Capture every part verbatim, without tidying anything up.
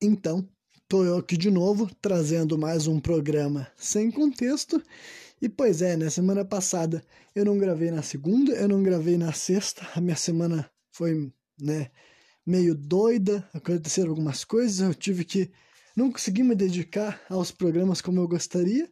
Então, tô eu aqui de novo, trazendo mais um programa sem contexto. E pois é, né, semana passada eu não gravei na segunda, eu não gravei na sexta. A minha semana foi, né, meio doida, aconteceram algumas coisas, eu tive que... Não consegui me dedicar aos programas como eu gostaria.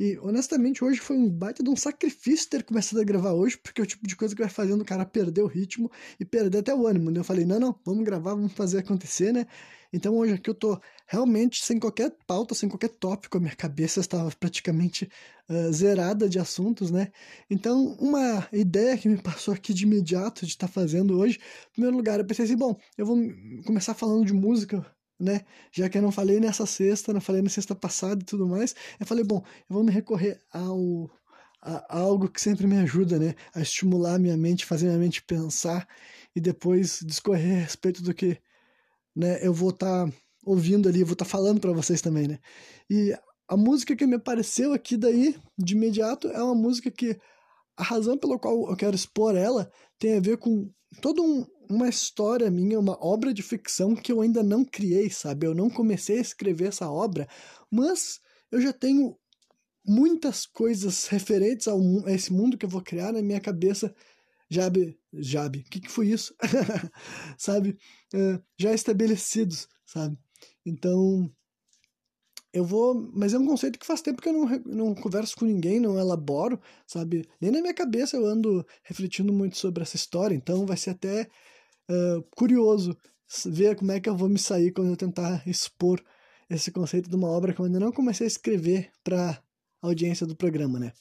E, honestamente, hoje foi um baita de um sacrifício ter começado a gravar hoje, porque é o tipo de coisa que vai fazendo o cara perder o ritmo e perder até o ânimo, né? Eu falei, não, não, vamos gravar, vamos fazer acontecer, né? Então, hoje aqui eu tô realmente sem qualquer pauta, sem qualquer tópico, a minha cabeça estava praticamente uh, zerada de assuntos, né? Então, uma ideia que me passou aqui de imediato de estar tá fazendo hoje, em primeiro lugar, eu pensei assim, bom, eu vou começar falando de música, né? Já que eu não falei nessa sexta, não falei na sexta passada e tudo mais, eu falei, bom, eu vou me recorrer ao, a, a algo que sempre me ajuda, né? A estimular a minha mente, fazer minha mente pensar e depois discorrer a respeito do que, né, eu vou estar tá ouvindo ali, vou estar tá falando para vocês também, né? E a música que me apareceu aqui daí, de imediato, é uma música que a razão pela qual eu quero expor ela tem a ver com todo um uma história minha, uma obra de ficção que eu ainda não criei, sabe? Eu não comecei a escrever essa obra, mas eu já tenho muitas coisas referentes ao, a esse mundo que eu vou criar na minha cabeça. Jabe, Jabe, o que que foi isso? Sabe? É, já estabelecidos, sabe? Então, eu vou... Mas é um conceito que faz tempo que eu não, não converso com ninguém, não elaboro, sabe? Nem na minha cabeça eu ando refletindo muito sobre essa história, então vai ser até... Uh, curioso ver como é que eu vou me sair quando eu tentar expor esse conceito de uma obra que eu ainda não comecei a escrever para a audiência do programa, né?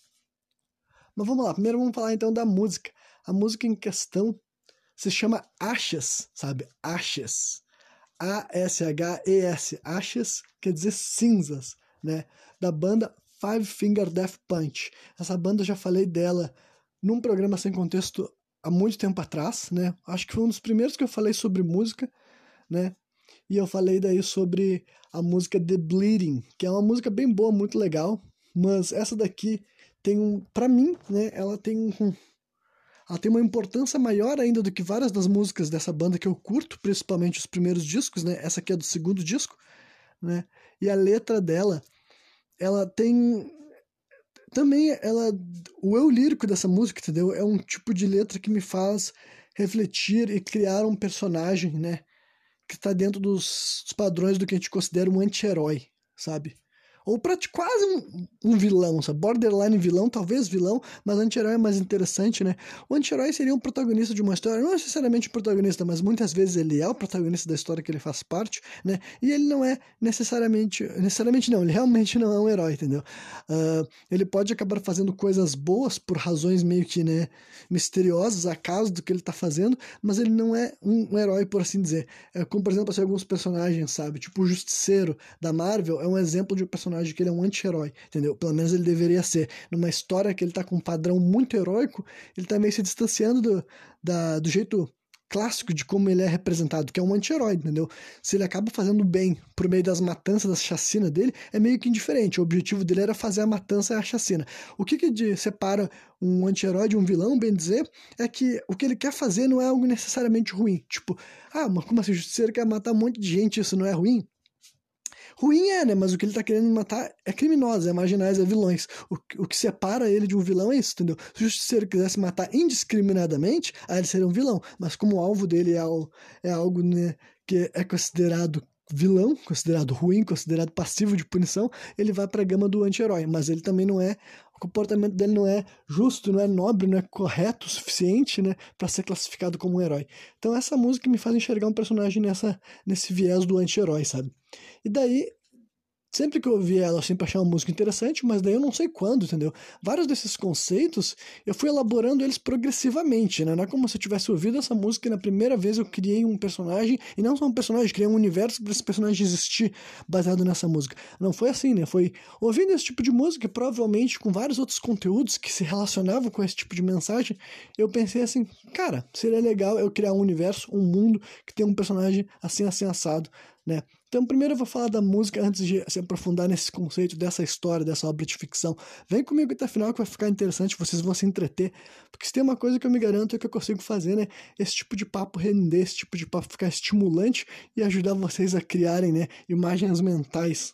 Mas vamos lá, primeiro vamos falar então da música. A música em questão se chama Achas, sabe? Achas. A S H E S. Achas quer dizer cinzas, né? Da banda Five Finger Death Punch. Essa banda eu já falei dela num programa sem contexto há muito tempo atrás, né? Acho que foi um dos primeiros que eu falei sobre música, né? E eu falei daí sobre a música The Bleeding, que é uma música bem boa, muito legal, mas essa daqui tem um, pra mim, né? Ela tem um, ela tem uma importância maior ainda do que várias das músicas dessa banda que eu curto, principalmente os primeiros discos, né? Essa aqui é do segundo disco, né? E a letra dela, ela tem... Também ela, o eu lírico dessa música, entendeu? É um tipo de letra que me faz refletir e criar um personagem, né? Que está dentro dos, dos padrões do que a gente considera um anti-herói, sabe? Ou quase um, um vilão, sabe? Borderline vilão, talvez vilão, mas anti-herói é mais interessante, né? O anti-herói seria um protagonista de uma história, não necessariamente o protagonista, mas muitas vezes ele é o protagonista da história que ele faz parte, né? E ele não é necessariamente... Necessariamente não, ele realmente não é um herói, entendeu? Uh, ele pode acabar fazendo coisas boas por razões meio que, né, misteriosas, acaso do que ele tá fazendo, mas ele não é um, um herói, por assim dizer. É como, por exemplo, assim, alguns personagens, sabe? Tipo o Justiceiro da Marvel é um exemplo de um personagem de que ele é um anti-herói, entendeu? Pelo menos ele deveria ser. Numa história que ele tá com um padrão muito heróico, ele tá meio se distanciando do, da, do jeito clássico de como ele é representado, que é um anti-herói, entendeu? Se ele acaba fazendo bem por meio das matanças, das chacinas dele, é meio que indiferente. O objetivo dele era fazer a matança e a chacina. O que que de, separa um anti-herói de um vilão, bem dizer, é que o que ele quer fazer não é algo necessariamente ruim. Tipo, ah, mas como assim, o Justiceiro quer matar um monte de gente, isso não é ruim? Ruim é, né? Mas o que ele tá querendo matar é criminosos, é marginais, é vilões. O, o que separa ele de um vilão é isso, entendeu? Se o Justiceiro quisesse matar indiscriminadamente, aí ele seria um vilão. Mas como o alvo dele é, o, é algo, né, que é considerado vilão, considerado ruim, considerado passivo de punição, ele vai pra gama do anti-herói. Mas ele também não é... O comportamento dele não é justo, não é nobre, não é correto o suficiente, né, pra ser classificado como um herói. Então essa música me faz enxergar um personagem nessa, nesse viés do anti-herói, sabe? E daí, sempre que eu ouvi ela, eu sempre achei uma música interessante, mas daí eu não sei quando, entendeu? Vários desses conceitos, eu fui elaborando eles progressivamente, né? Não é como se eu tivesse ouvido essa música e na primeira vez eu criei um personagem, e não só um personagem, criei um universo para esse personagem existir baseado nessa música. Não foi assim, né? Foi ouvindo esse tipo de música, provavelmente com vários outros conteúdos que se relacionavam com esse tipo de mensagem, eu pensei assim, cara, seria legal eu criar um universo, um mundo que tem um personagem assim, assim, assado, né? Então, primeiro eu vou falar da música antes de se aprofundar nesse conceito, dessa história, dessa obra de ficção. Vem comigo até o final que vai ficar interessante, vocês vão se entreter, porque se tem uma coisa que eu me garanto é que eu consigo fazer, né? Esse tipo de papo render, esse tipo de papo ficar estimulante e ajudar vocês a criarem, né, imagens mentais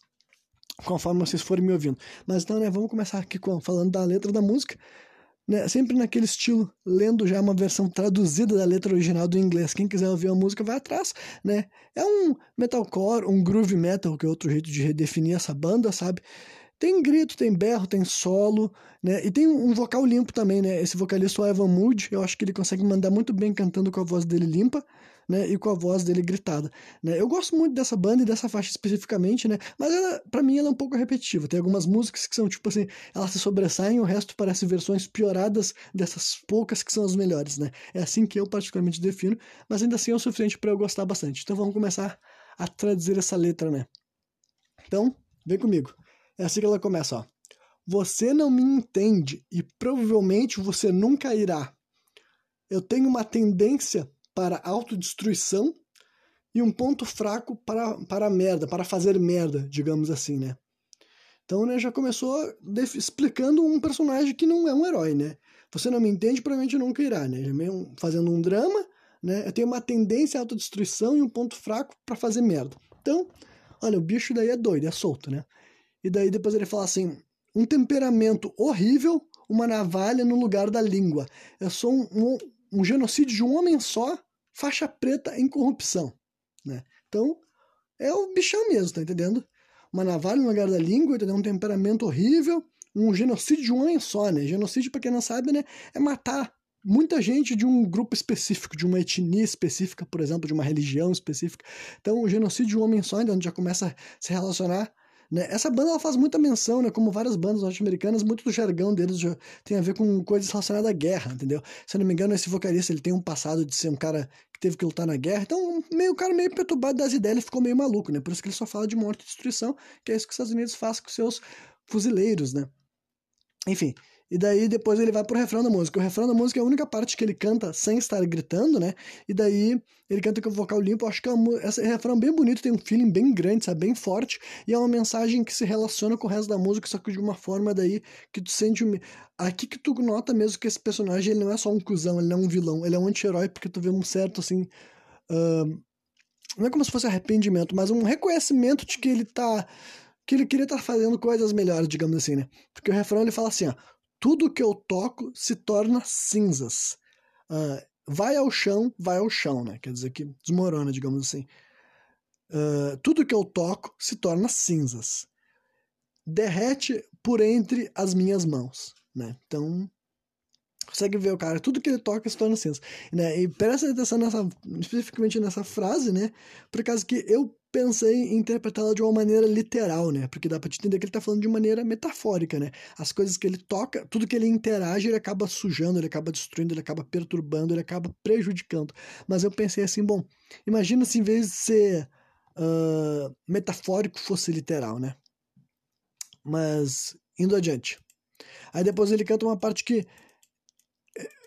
conforme vocês forem me ouvindo. Mas então, né, vamos começar aqui com, falando da letra da música, né, sempre naquele estilo, lendo já uma versão traduzida da letra original do inglês. Quem quiser ouvir a música vai atrás, né? É um metalcore, um groove metal, que é outro jeito de redefinir essa banda, sabe? Tem grito, tem berro, tem solo, né? E tem um vocal limpo também, né? Esse vocalista, o Evan Mood, eu acho que ele consegue mandar muito bem cantando com a voz dele limpa, né? E com a voz dele gritada, né? Eu gosto muito dessa banda e dessa faixa especificamente, né? Mas ela, pra mim ela é um pouco repetitiva. Tem algumas músicas que são tipo assim, elas se sobressaem, o resto parece versões pioradas dessas poucas que são as melhores, né? É assim que eu particularmente defino, mas ainda assim é o suficiente pra eu gostar bastante. Então vamos começar a traduzir essa letra, né? Então, vem comigo. É assim que ela começa, ó. Você não me entende e provavelmente você nunca irá. Eu tenho uma tendência para autodestruição e um ponto fraco para, para merda, para fazer merda, digamos assim, né? Então, né, já começou explicando um personagem que não é um herói, né? Você não me entende, provavelmente nunca irá, né? Já meio fazendo um drama, né? Eu tenho uma tendência à autodestruição e um ponto fraco para fazer merda. Então, olha, o bicho daí é doido, é solto, né? E daí depois ele fala assim, um temperamento horrível, uma navalha no lugar da língua. É só um, um, um genocídio de um homem só, faixa preta em corrupção, né? Então, é o bichão mesmo, tá entendendo? Uma navalha no lugar da língua, entendeu? Um temperamento horrível, um genocídio de um homem só, né? Genocídio, pra quem não sabe, né? É matar muita gente de um grupo específico, de uma etnia específica, por exemplo, de uma religião específica. Então, o genocídio de um homem só, então, já começa a se relacionar. Essa banda ela faz muita menção, né, como várias bandas norte-americanas, muito do jargão deles já tem a ver com coisas relacionadas à guerra, entendeu? Se eu não me engano, esse vocalista ele tem um passado de ser um cara que teve que lutar na guerra, então meio, o cara meio perturbado das ideias, ele ficou meio maluco, né? Por isso que ele só fala de morte e destruição, que é isso que os Estados Unidos faz com seus fuzileiros, né? Enfim, e daí depois ele vai pro refrão da música. O refrão da música é a única parte que ele canta sem estar gritando, né? E daí ele canta com o vocal limpo. Eu acho que é um, esse refrão é bem bonito, tem um feeling bem grande, sabe? Bem forte. E é uma mensagem que se relaciona com o resto da música, só que de uma forma daí que tu sente... Aqui que tu nota mesmo que esse personagem ele não é só um cuzão, ele não é um vilão, ele é um anti-herói, porque tu vê um certo, assim... Uh, não é como se fosse arrependimento, mas um reconhecimento de que ele tá... que ele queria estar fazendo coisas melhores, digamos assim, né? Porque o refrão, ele fala assim, ó, tudo que eu toco se torna cinzas. Uh, vai ao chão, vai ao chão, né? Quer dizer que desmorona, digamos assim. Uh, tudo que eu toco se torna cinzas. Derrete por entre as minhas mãos, né? Então... consegue ver o cara, tudo que ele toca se torna cinza, né? E presta atenção nessa, especificamente nessa frase, né? Por causa que eu pensei em interpretá-la de uma maneira literal, né? Porque dá pra te entender que ele tá falando de maneira metafórica, né? As coisas que ele toca, tudo que ele interage, ele acaba sujando, ele acaba destruindo, ele acaba perturbando, ele acaba prejudicando. Mas eu pensei assim, bom, imagina se em vez de ser uh, metafórico fosse literal, né? Mas, indo adiante. Aí depois ele canta uma parte que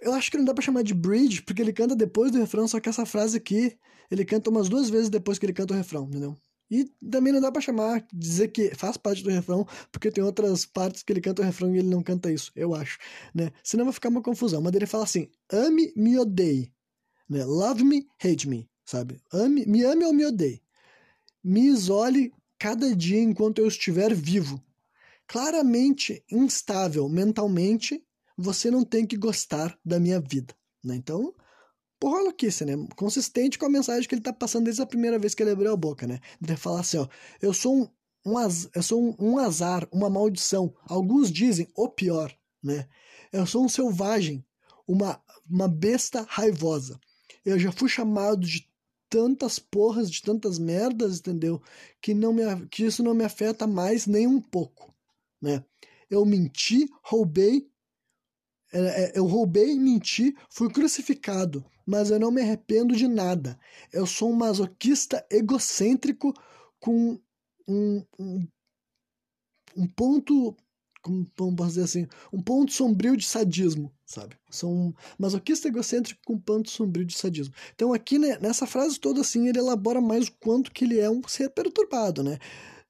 eu acho que não dá pra chamar de bridge, porque ele canta depois do refrão, só que essa frase aqui, ele canta umas duas vezes depois que ele canta o refrão, entendeu? E também não dá pra chamar, dizer que faz parte do refrão, porque tem outras partes que ele canta o refrão e ele não canta isso, eu acho, né? Senão vai ficar uma confusão, mas ele fala assim, ame, me odeie, né? Love me, hate me, sabe? Ame, me ame ou me odeie. Me isole cada dia enquanto eu estiver vivo. Claramente instável mentalmente, você não tem que gostar da minha vida, né? Então, porra louquice, né? Consistente com a mensagem que ele tá passando desde a primeira vez que ele abriu a boca, né? Ele fala assim, ó, eu sou um, um, azar, eu sou um, um azar, uma maldição, alguns dizem o pior, né? Eu sou um selvagem, uma, uma besta raivosa. Eu já fui chamado de tantas porras, de tantas merdas, entendeu? Que, não me, que isso não me afeta mais nem um pouco, né? Eu menti, roubei, eu roubei, menti, fui crucificado, mas eu não me arrependo de nada. Eu sou um masoquista egocêntrico com um, um, um ponto... como posso dizer assim, um ponto sombrio de sadismo, sabe? São um masoquista egocêntrico com um ponto sombrio de sadismo. Então aqui, né, nessa frase toda, assim, ele elabora mais o quanto que ele é um ser perturbado, né?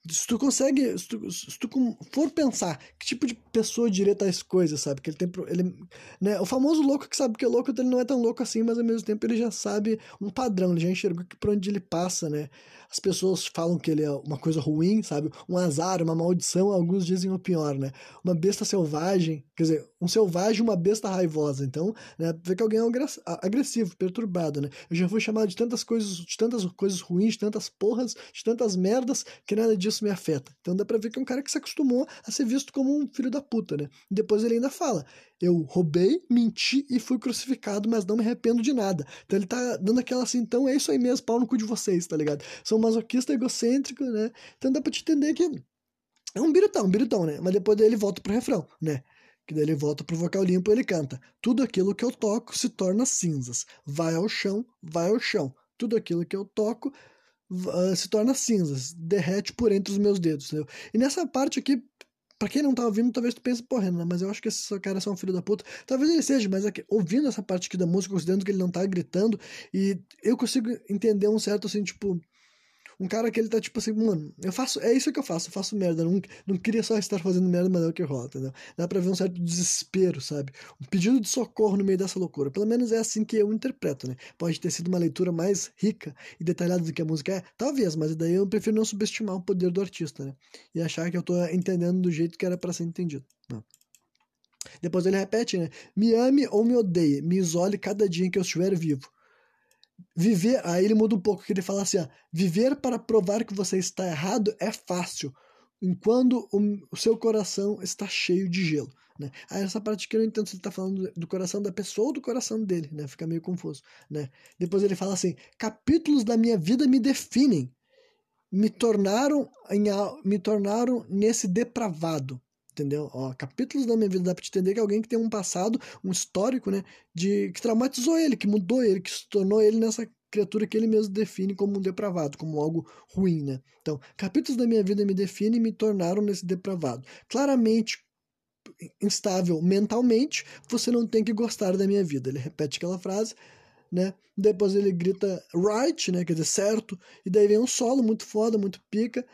Se tu consegue, se tu, se tu for pensar que tipo de pessoa diria tais coisas, sabe? Que ele tem, ele, né? O famoso louco que sabe que é louco, ele não é tão louco assim, mas ao mesmo tempo ele já sabe um padrão, ele já enxergou que por onde ele passa, né? As pessoas falam que ele é uma coisa ruim, sabe? Um azar, uma maldição, alguns dizem o pior, né? Uma besta selvagem, quer dizer, um selvagem, uma besta raivosa. Então, né? Vê que alguém é agressivo, perturbado, né? Eu já fui chamado de tantas coisas, de tantas coisas ruins, de tantas porras, de tantas merdas, que nada disso me afeta. Então dá pra ver que é um cara que se acostumou a ser visto como um filho da puta, né? E depois ele ainda fala, eu roubei, menti e fui crucificado, mas não me arrependo de nada. Então ele tá dando aquela assim, então é isso aí mesmo, pau no cu de vocês, tá ligado? São masoquista egocêntrico, né? Então dá pra te entender que é um birutão, um birutão, né? Mas depois ele volta pro refrão, né? Que daí ele volta pro vocal limpo e ele canta, tudo aquilo que eu toco se torna cinzas, vai ao chão, vai ao chão, tudo aquilo que eu toco Uh, se torna cinzas, derrete por entre os meus dedos, entendeu? E nessa parte aqui, pra quem não tá ouvindo, talvez tu pense, porra, Renan, mas eu acho que esse cara é só um filho da puta. Talvez ele seja, mas aqui, ouvindo essa parte aqui da música, considerando que ele não tá gritando, e eu consigo entender um certo, assim, tipo, um cara que ele tá tipo assim, mano, eu faço, é isso que eu faço, eu faço merda, não, não queria só estar fazendo merda, mas é o que rola, entendeu? Dá pra ver um certo desespero, sabe? Um pedido de socorro no meio dessa loucura. Pelo menos é assim que eu interpreto, né? Pode ter sido uma leitura mais rica e detalhada do que a música é, talvez, mas daí eu prefiro não subestimar o poder do artista, né? E achar que eu tô entendendo do jeito que era pra ser entendido. Não. Depois ele repete, né? Me ame ou me odeie, me isole cada dia em que eu estiver vivo. Viver, aí ele muda um pouco, que ele fala assim, ó, viver para provar que você está errado é fácil, enquanto o, o seu coração está cheio de gelo, né? Aí essa parte que eu não entendo se ele está falando do coração da pessoa ou do coração dele, né? Fica meio confuso, né? Depois ele fala assim, capítulos da minha vida me definem, me tornaram, em, me tornaram nesse depravado. Entendeu? Ó, capítulos da minha vida, dá pra te entender que é alguém que tem um passado, um histórico, né, de, que traumatizou ele, que mudou ele, que se tornou ele nessa criatura que ele mesmo define como um depravado, como algo ruim, né? Então, capítulos da minha vida me definem e me tornaram nesse depravado. Claramente instável mentalmente, você não tem que gostar da minha vida. Ele repete aquela frase, né? Depois ele grita right, né? Quer dizer, certo. E daí vem um solo muito foda, muito pica.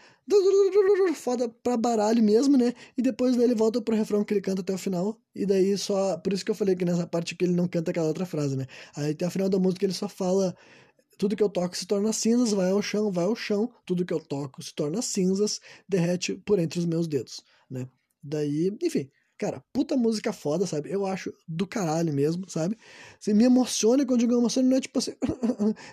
Foda pra baralho mesmo, né? E depois daí ele volta pro refrão que ele canta até o final. E daí só... Por isso que eu falei que nessa parte que ele não canta aquela outra frase, né? Aí até o final da música ele só fala... Tudo que eu toco se torna cinzas, vai ao chão, vai ao chão. Tudo que eu toco se torna cinzas, derrete por entre os meus dedos, né? Daí, enfim... Cara, puta música foda, sabe? Eu acho do caralho mesmo, sabe? Você me emociona, quando eu digo emociono, não é tipo assim...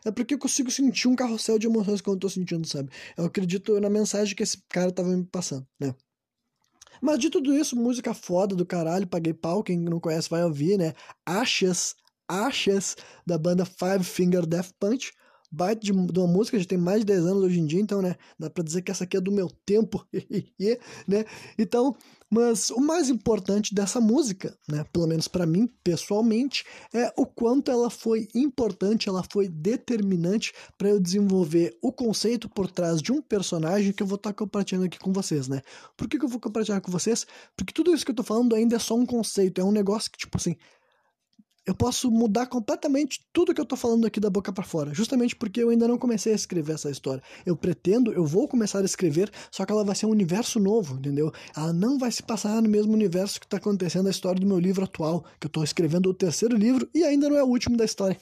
é porque eu consigo sentir um carrossel de emoções quando eu tô sentindo, sabe? Eu acredito na mensagem que esse cara tava me passando, né? Mas de tudo isso, música foda do caralho, paguei pau, quem não conhece vai ouvir, né? Ashes, Ashes, da banda Five Finger Death Punch. Baita de, de uma música, já tem mais de dez anos hoje em dia, então, né, dá pra dizer que essa aqui é do meu tempo, né, então, mas o mais importante dessa música, né, pelo menos pra mim, pessoalmente, é o quanto ela foi importante, ela foi determinante pra eu desenvolver o conceito por trás de um personagem que eu vou estar tá compartilhando aqui com vocês, né, por que que eu vou compartilhar com vocês? Porque tudo isso que eu tô falando ainda é só um conceito, é um negócio que, tipo assim, eu posso mudar completamente tudo que eu tô falando aqui da boca pra fora, justamente porque eu ainda não comecei a escrever essa história. Eu pretendo, eu vou começar a escrever, só que ela vai ser um universo novo, entendeu? Ela não vai se passar no mesmo universo que tá acontecendo a história do meu livro atual, que eu tô escrevendo o terceiro livro e ainda não é o último da história,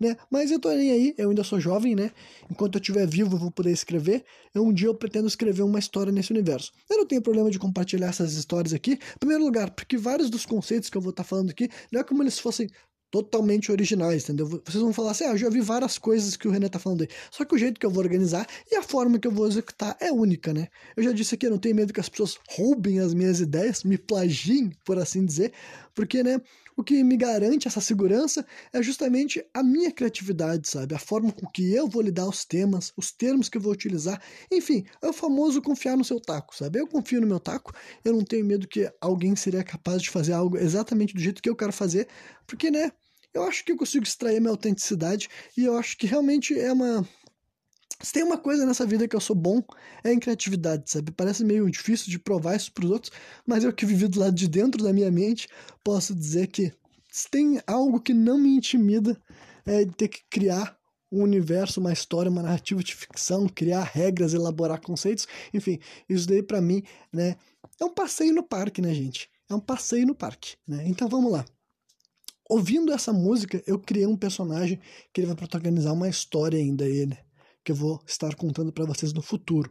né? Mas eu tô nem aí, eu ainda sou jovem, né? Enquanto eu estiver vivo eu vou poder escrever, eu, um dia eu pretendo escrever uma história nesse universo. Eu não tenho problema de compartilhar essas histórias aqui, em primeiro lugar, porque vários dos conceitos que eu vou estar tá falando aqui, não é como eles fossem totalmente originais, entendeu? Vocês vão falar assim, ah, eu já vi várias coisas que o Renan tá falando aí, só que o jeito que eu vou organizar e a forma que eu vou executar é única, né? Eu já disse aqui, eu não tenho medo que as pessoas roubem as minhas ideias, me plagiem, por assim dizer, porque, né, o que me garante essa segurança é justamente a minha criatividade, sabe? A forma com que eu vou lidar os temas, os termos que eu vou utilizar, enfim, é o famoso confiar no seu taco, sabe? Eu confio no meu taco, eu não tenho medo que alguém seria capaz de fazer algo exatamente do jeito que eu quero fazer, porque, né, eu acho que eu consigo extrair minha autenticidade e eu acho que realmente é uma... Se tem uma coisa nessa vida que eu sou bom, é em criatividade, sabe? Parece meio difícil de provar isso pros outros, mas eu que vivi do lado de dentro da minha mente, posso dizer que se tem algo que não me intimida, é ter que criar um universo, uma história, uma narrativa de ficção, criar regras, elaborar conceitos, enfim, isso daí pra mim, né, é um passeio no parque, né, gente? É um passeio no parque, né? Então vamos lá. Ouvindo essa música, eu criei um personagem que ele vai protagonizar uma história ainda, ele, que eu vou estar contando pra vocês no futuro.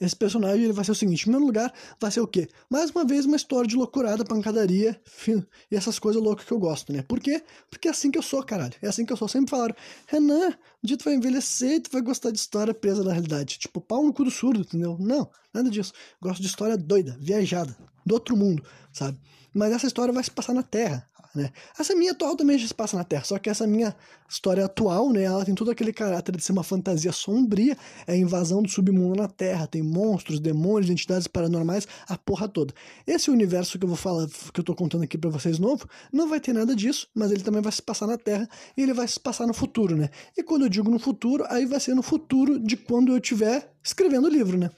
Esse personagem ele vai ser o seguinte, em primeiro lugar, vai ser o quê? Mais uma vez uma história de loucurada, pancadaria, fim, e essas coisas loucas que eu gosto, né? Por quê? Porque é assim que eu sou, caralho. É assim que eu sou. Sempre falaram, Renan, um dia tu vai envelhecer e tu vai gostar de história presa na realidade. Tipo, pau no cu do surdo, entendeu? Não, nada disso. Gosto de história doida, viajada, do outro mundo, sabe? Mas essa história vai se passar na Terra, né? Essa minha atual também já se passa na Terra, só que essa minha história atual, né? Ela tem todo aquele caráter de ser uma fantasia sombria, é a invasão do submundo na Terra, tem monstros, demônios, entidades paranormais, a porra toda. Esse universo que eu vou falar, que eu tô contando aqui pra vocês novo, não vai ter nada disso, mas ele também vai se passar na Terra e ele vai se passar no futuro, né? E quando eu digo no futuro, aí vai ser no futuro de quando eu tiver escrevendo o livro, né?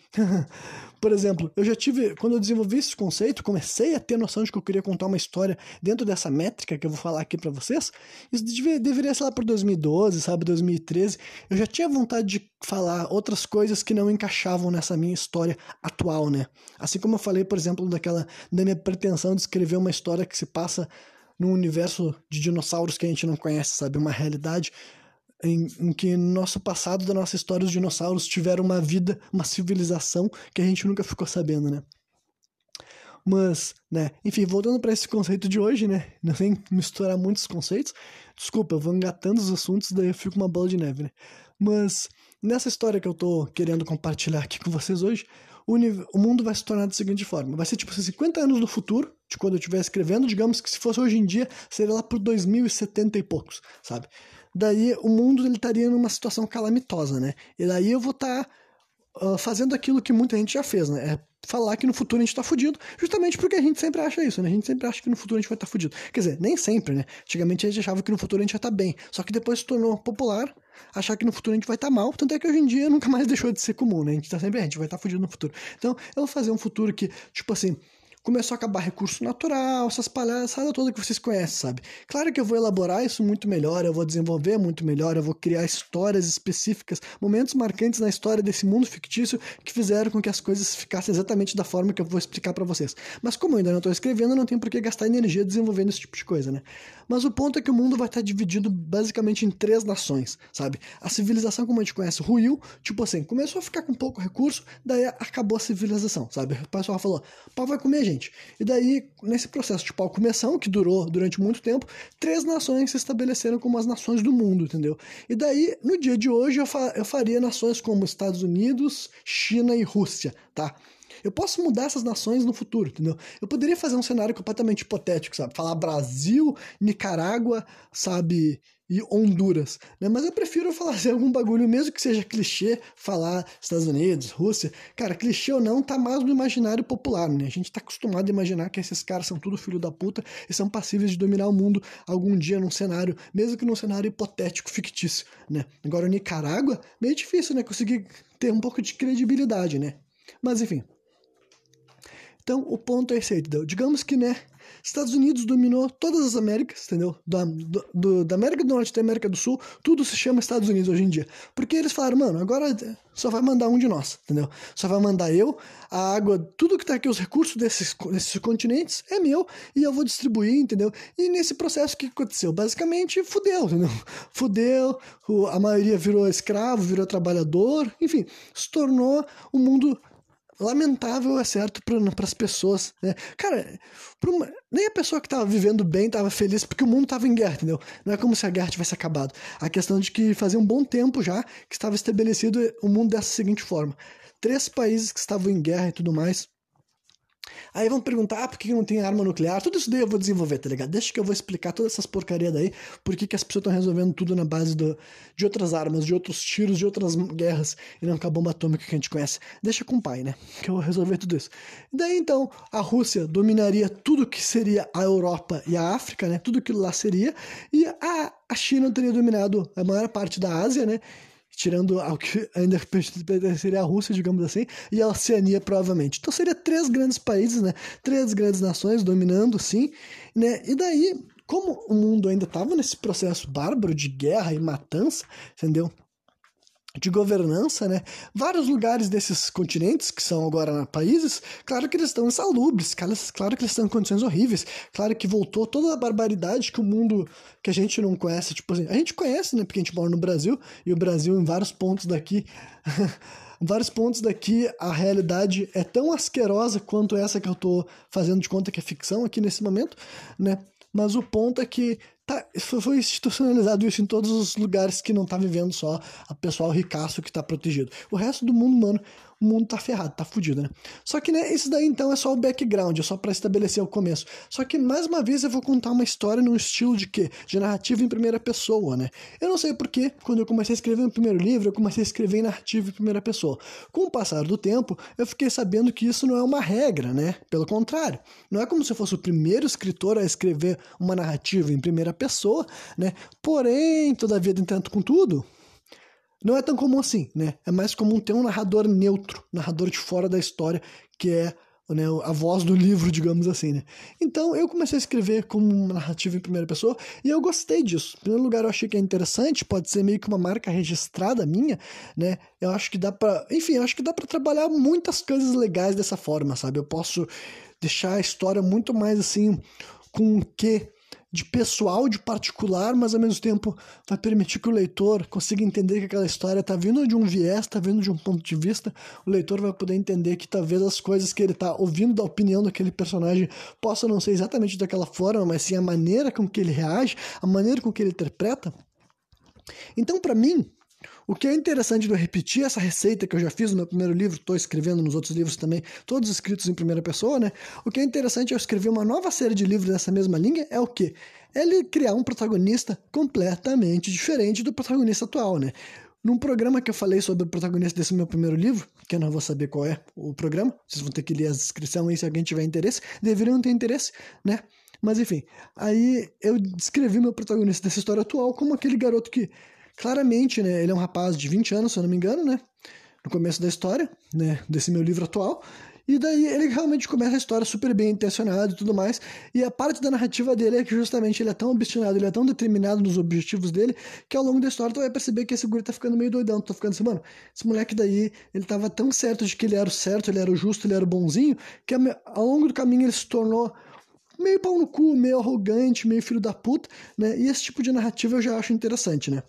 Por exemplo, eu já tive, quando eu desenvolvi esse conceito, comecei a ter noção de que eu queria contar uma história dentro dessa métrica que eu vou falar aqui pra vocês. Isso deveria, deveria ser lá por dois mil e doze, sabe, dois mil e treze. Eu já tinha vontade de falar outras coisas que não encaixavam nessa minha história atual, né? Assim como eu falei, por exemplo, daquela, da minha pretensão de escrever uma história que se passa num universo de dinossauros que a gente não conhece, sabe? Uma realidade Em, em que no nosso passado, da nossa história, os dinossauros tiveram uma vida, uma civilização que a gente nunca ficou sabendo, né? Mas, né, enfim, voltando para esse conceito de hoje, né, não tem que misturar muitos conceitos, desculpa, eu vou engatando os assuntos, daí eu fico uma bola de neve, né? Mas, nessa história que eu tô querendo compartilhar aqui com vocês hoje, o, univ- o mundo vai se tornar da seguinte forma, vai ser tipo cinquenta anos do futuro, de quando eu estiver escrevendo, digamos que se fosse hoje em dia, seria lá por dois mil e setenta e poucos, sabe? Daí o mundo ele estaria numa situação calamitosa, né? E daí eu vou estar tá, uh, fazendo aquilo que muita gente já fez, né? É falar que no futuro a gente tá fudido, justamente porque a gente sempre acha isso, né? A gente sempre acha que no futuro a gente vai estar tá fudido. Quer dizer, nem sempre, né? Antigamente a gente achava que no futuro a gente ia estar tá bem, só que depois se tornou popular achar que no futuro a gente vai estar tá mal, tanto é que hoje em dia nunca mais deixou de ser comum, né? A gente tá sempre, a gente vai estar tá fudido no futuro. Então eu vou fazer um futuro que, tipo assim, começou a acabar recurso natural, essas palhaçadas todas que vocês conhecem, sabe? Claro que eu vou elaborar isso muito melhor, eu vou desenvolver muito melhor, eu vou criar histórias específicas, momentos marcantes na história desse mundo fictício que fizeram com que as coisas ficassem exatamente da forma que eu vou explicar pra vocês. Mas como eu ainda não tô escrevendo, não tenho por que gastar energia desenvolvendo esse tipo de coisa, né? Mas o ponto é que o mundo vai estar dividido basicamente em três nações, sabe? A civilização como a gente conhece ruiu, tipo assim, começou a ficar com pouco recurso, daí acabou a civilização, sabe? O pessoal falou, pau vai comer, gente. E daí, nesse processo de pau começão, que durou durante muito tempo, três nações se estabeleceram como as nações do mundo, entendeu? E daí, no dia de hoje, eu, fa- eu faria nações como Estados Unidos, China e Rússia, tá? Eu posso mudar essas nações no futuro, entendeu? Eu poderia fazer um cenário completamente hipotético, sabe? Falar Brasil, Nicarágua, sabe, e Honduras, né? Mas eu prefiro falar assim, algum bagulho, mesmo que seja clichê, falar Estados Unidos, Rússia. Cara, clichê ou não, tá mais no imaginário popular, né? A gente tá acostumado a imaginar que esses caras são tudo filho da puta e são passíveis de dominar o mundo algum dia num cenário, mesmo que num cenário hipotético, fictício, né? Agora, Nicarágua, meio difícil, né? Conseguir ter um pouco de credibilidade, né? Mas, enfim. Então, o ponto é esse aí, entendeu? Digamos que, né, Estados Unidos dominou todas as Américas, entendeu? Da, do, da América do Norte até América do Sul, tudo se chama Estados Unidos hoje em dia. Porque eles falaram, mano, agora só vai mandar um de nós, entendeu? Só vai mandar eu, a água, tudo que tá aqui, os recursos desses, desses continentes é meu e eu vou distribuir, entendeu? E nesse processo, o que aconteceu? Basicamente, fudeu, entendeu? Fudeu, a maioria virou escravo, virou trabalhador, enfim, se tornou um mundo lamentável, é certo, para as pessoas, né? Cara, uma, nem a pessoa que tava vivendo bem tava feliz porque o mundo tava em guerra, entendeu? Não é como se a guerra tivesse acabado. A questão de que fazia um bom tempo já que estava estabelecido o mundo dessa seguinte forma. Três países que estavam em guerra e tudo mais. Aí vão perguntar, ah, por que não tem arma nuclear? Tudo isso daí eu vou desenvolver, tá ligado? Deixa que eu vou explicar todas essas porcarias daí, por que que as pessoas estão resolvendo tudo na base do, de outras armas, de outros tiros, de outras guerras, e não com a bomba atômica que a gente conhece. Deixa com o pai, né? Que eu vou resolver tudo isso. Daí, então, a Rússia dominaria tudo que seria a Europa e a África, né? Tudo aquilo lá seria, e a, a China teria dominado a maior parte da Ásia, né? tirando o que ainda seria a Rússia, digamos assim, e a Oceania, provavelmente. Então, seria três grandes países, né? Três grandes nações dominando, sim, né? E daí, como o mundo ainda estava nesse processo bárbaro de guerra e matança, entendeu? De governança, né? Vários lugares desses continentes, que são agora países, claro que eles estão insalubres, claro que eles estão em condições horríveis, claro que voltou toda a barbaridade que o mundo, que a gente não conhece, tipo assim, a gente conhece, né? Porque a gente mora no Brasil, e o Brasil em vários pontos daqui, em vários pontos daqui a realidade é tão asquerosa quanto essa que eu tô fazendo de conta que é ficção aqui nesse momento, né? Mas o ponto é que tá, foi institucionalizado isso em todos os lugares que não tá vivendo só a pessoal ricaço que tá protegido. O resto do mundo, mano, o mundo tá ferrado, tá fudido, né? Só que, né, isso daí então é só o background, é só pra estabelecer o começo. Só que, mais uma vez, eu vou contar uma história num estilo de quê? De narrativa em primeira pessoa, né? Eu não sei porquê, quando eu comecei a escrever meu primeiro livro, eu comecei a escrever em narrativa em primeira pessoa. Com o passar do tempo, eu fiquei sabendo que isso não é uma regra, né? Pelo contrário, não é como se eu fosse o primeiro escritor a escrever uma narrativa em primeira pessoa, né? Porém, todavia, tentando com tudo, não é tão comum assim, né? É mais comum ter um narrador neutro, narrador de fora da história, que é, né, a voz do livro, digamos assim, né? Então, eu comecei a escrever como uma narrativa em primeira pessoa e eu gostei disso. Em primeiro lugar, eu achei que é interessante, pode ser meio que uma marca registrada minha, né? Eu acho que dá pra... Enfim, eu acho que dá pra trabalhar muitas coisas legais dessa forma, sabe? Eu posso deixar a história muito mais, assim, com o quê de pessoal, de particular, mas ao mesmo tempo vai permitir que o leitor consiga entender que aquela história está vindo de um viés, está vindo de um ponto de vista, o leitor vai poder entender que talvez as coisas que ele está ouvindo da opinião daquele personagem possam não ser exatamente daquela forma, mas sim a maneira com que ele reage, a maneira com que ele interpreta. Então, para mim, o que é interessante de eu repetir essa receita que eu já fiz no meu primeiro livro, estou escrevendo nos outros livros também, todos escritos em primeira pessoa, né? O que é interessante é eu escrever uma nova série de livros nessa mesma linha, é o quê? É ele criar um protagonista completamente diferente do protagonista atual, né? Num programa que eu falei sobre o protagonista desse meu primeiro livro, que eu não vou saber qual é o programa, vocês vão ter que ler a descrição aí se alguém tiver interesse, deveriam ter interesse, né? Mas enfim, aí eu descrevi meu protagonista dessa história atual como aquele garoto que claramente, né, ele é um rapaz de vinte anos, se eu não me engano, né, no começo da história, né, desse meu livro atual, e daí ele realmente começa a história super bem intencionado e tudo mais, e a parte da narrativa dele é que justamente ele é tão obstinado, ele é tão determinado nos objetivos dele, que ao longo da história tu vai perceber que esse guri tá ficando meio doidão, tu tá ficando assim, mano, esse moleque daí, ele tava tão certo de que ele era o certo, ele era o justo, ele era o bonzinho, que ao longo do caminho ele se tornou meio pau no cu, meio arrogante, meio filho da puta, né? E esse tipo de narrativa eu já acho interessante, né?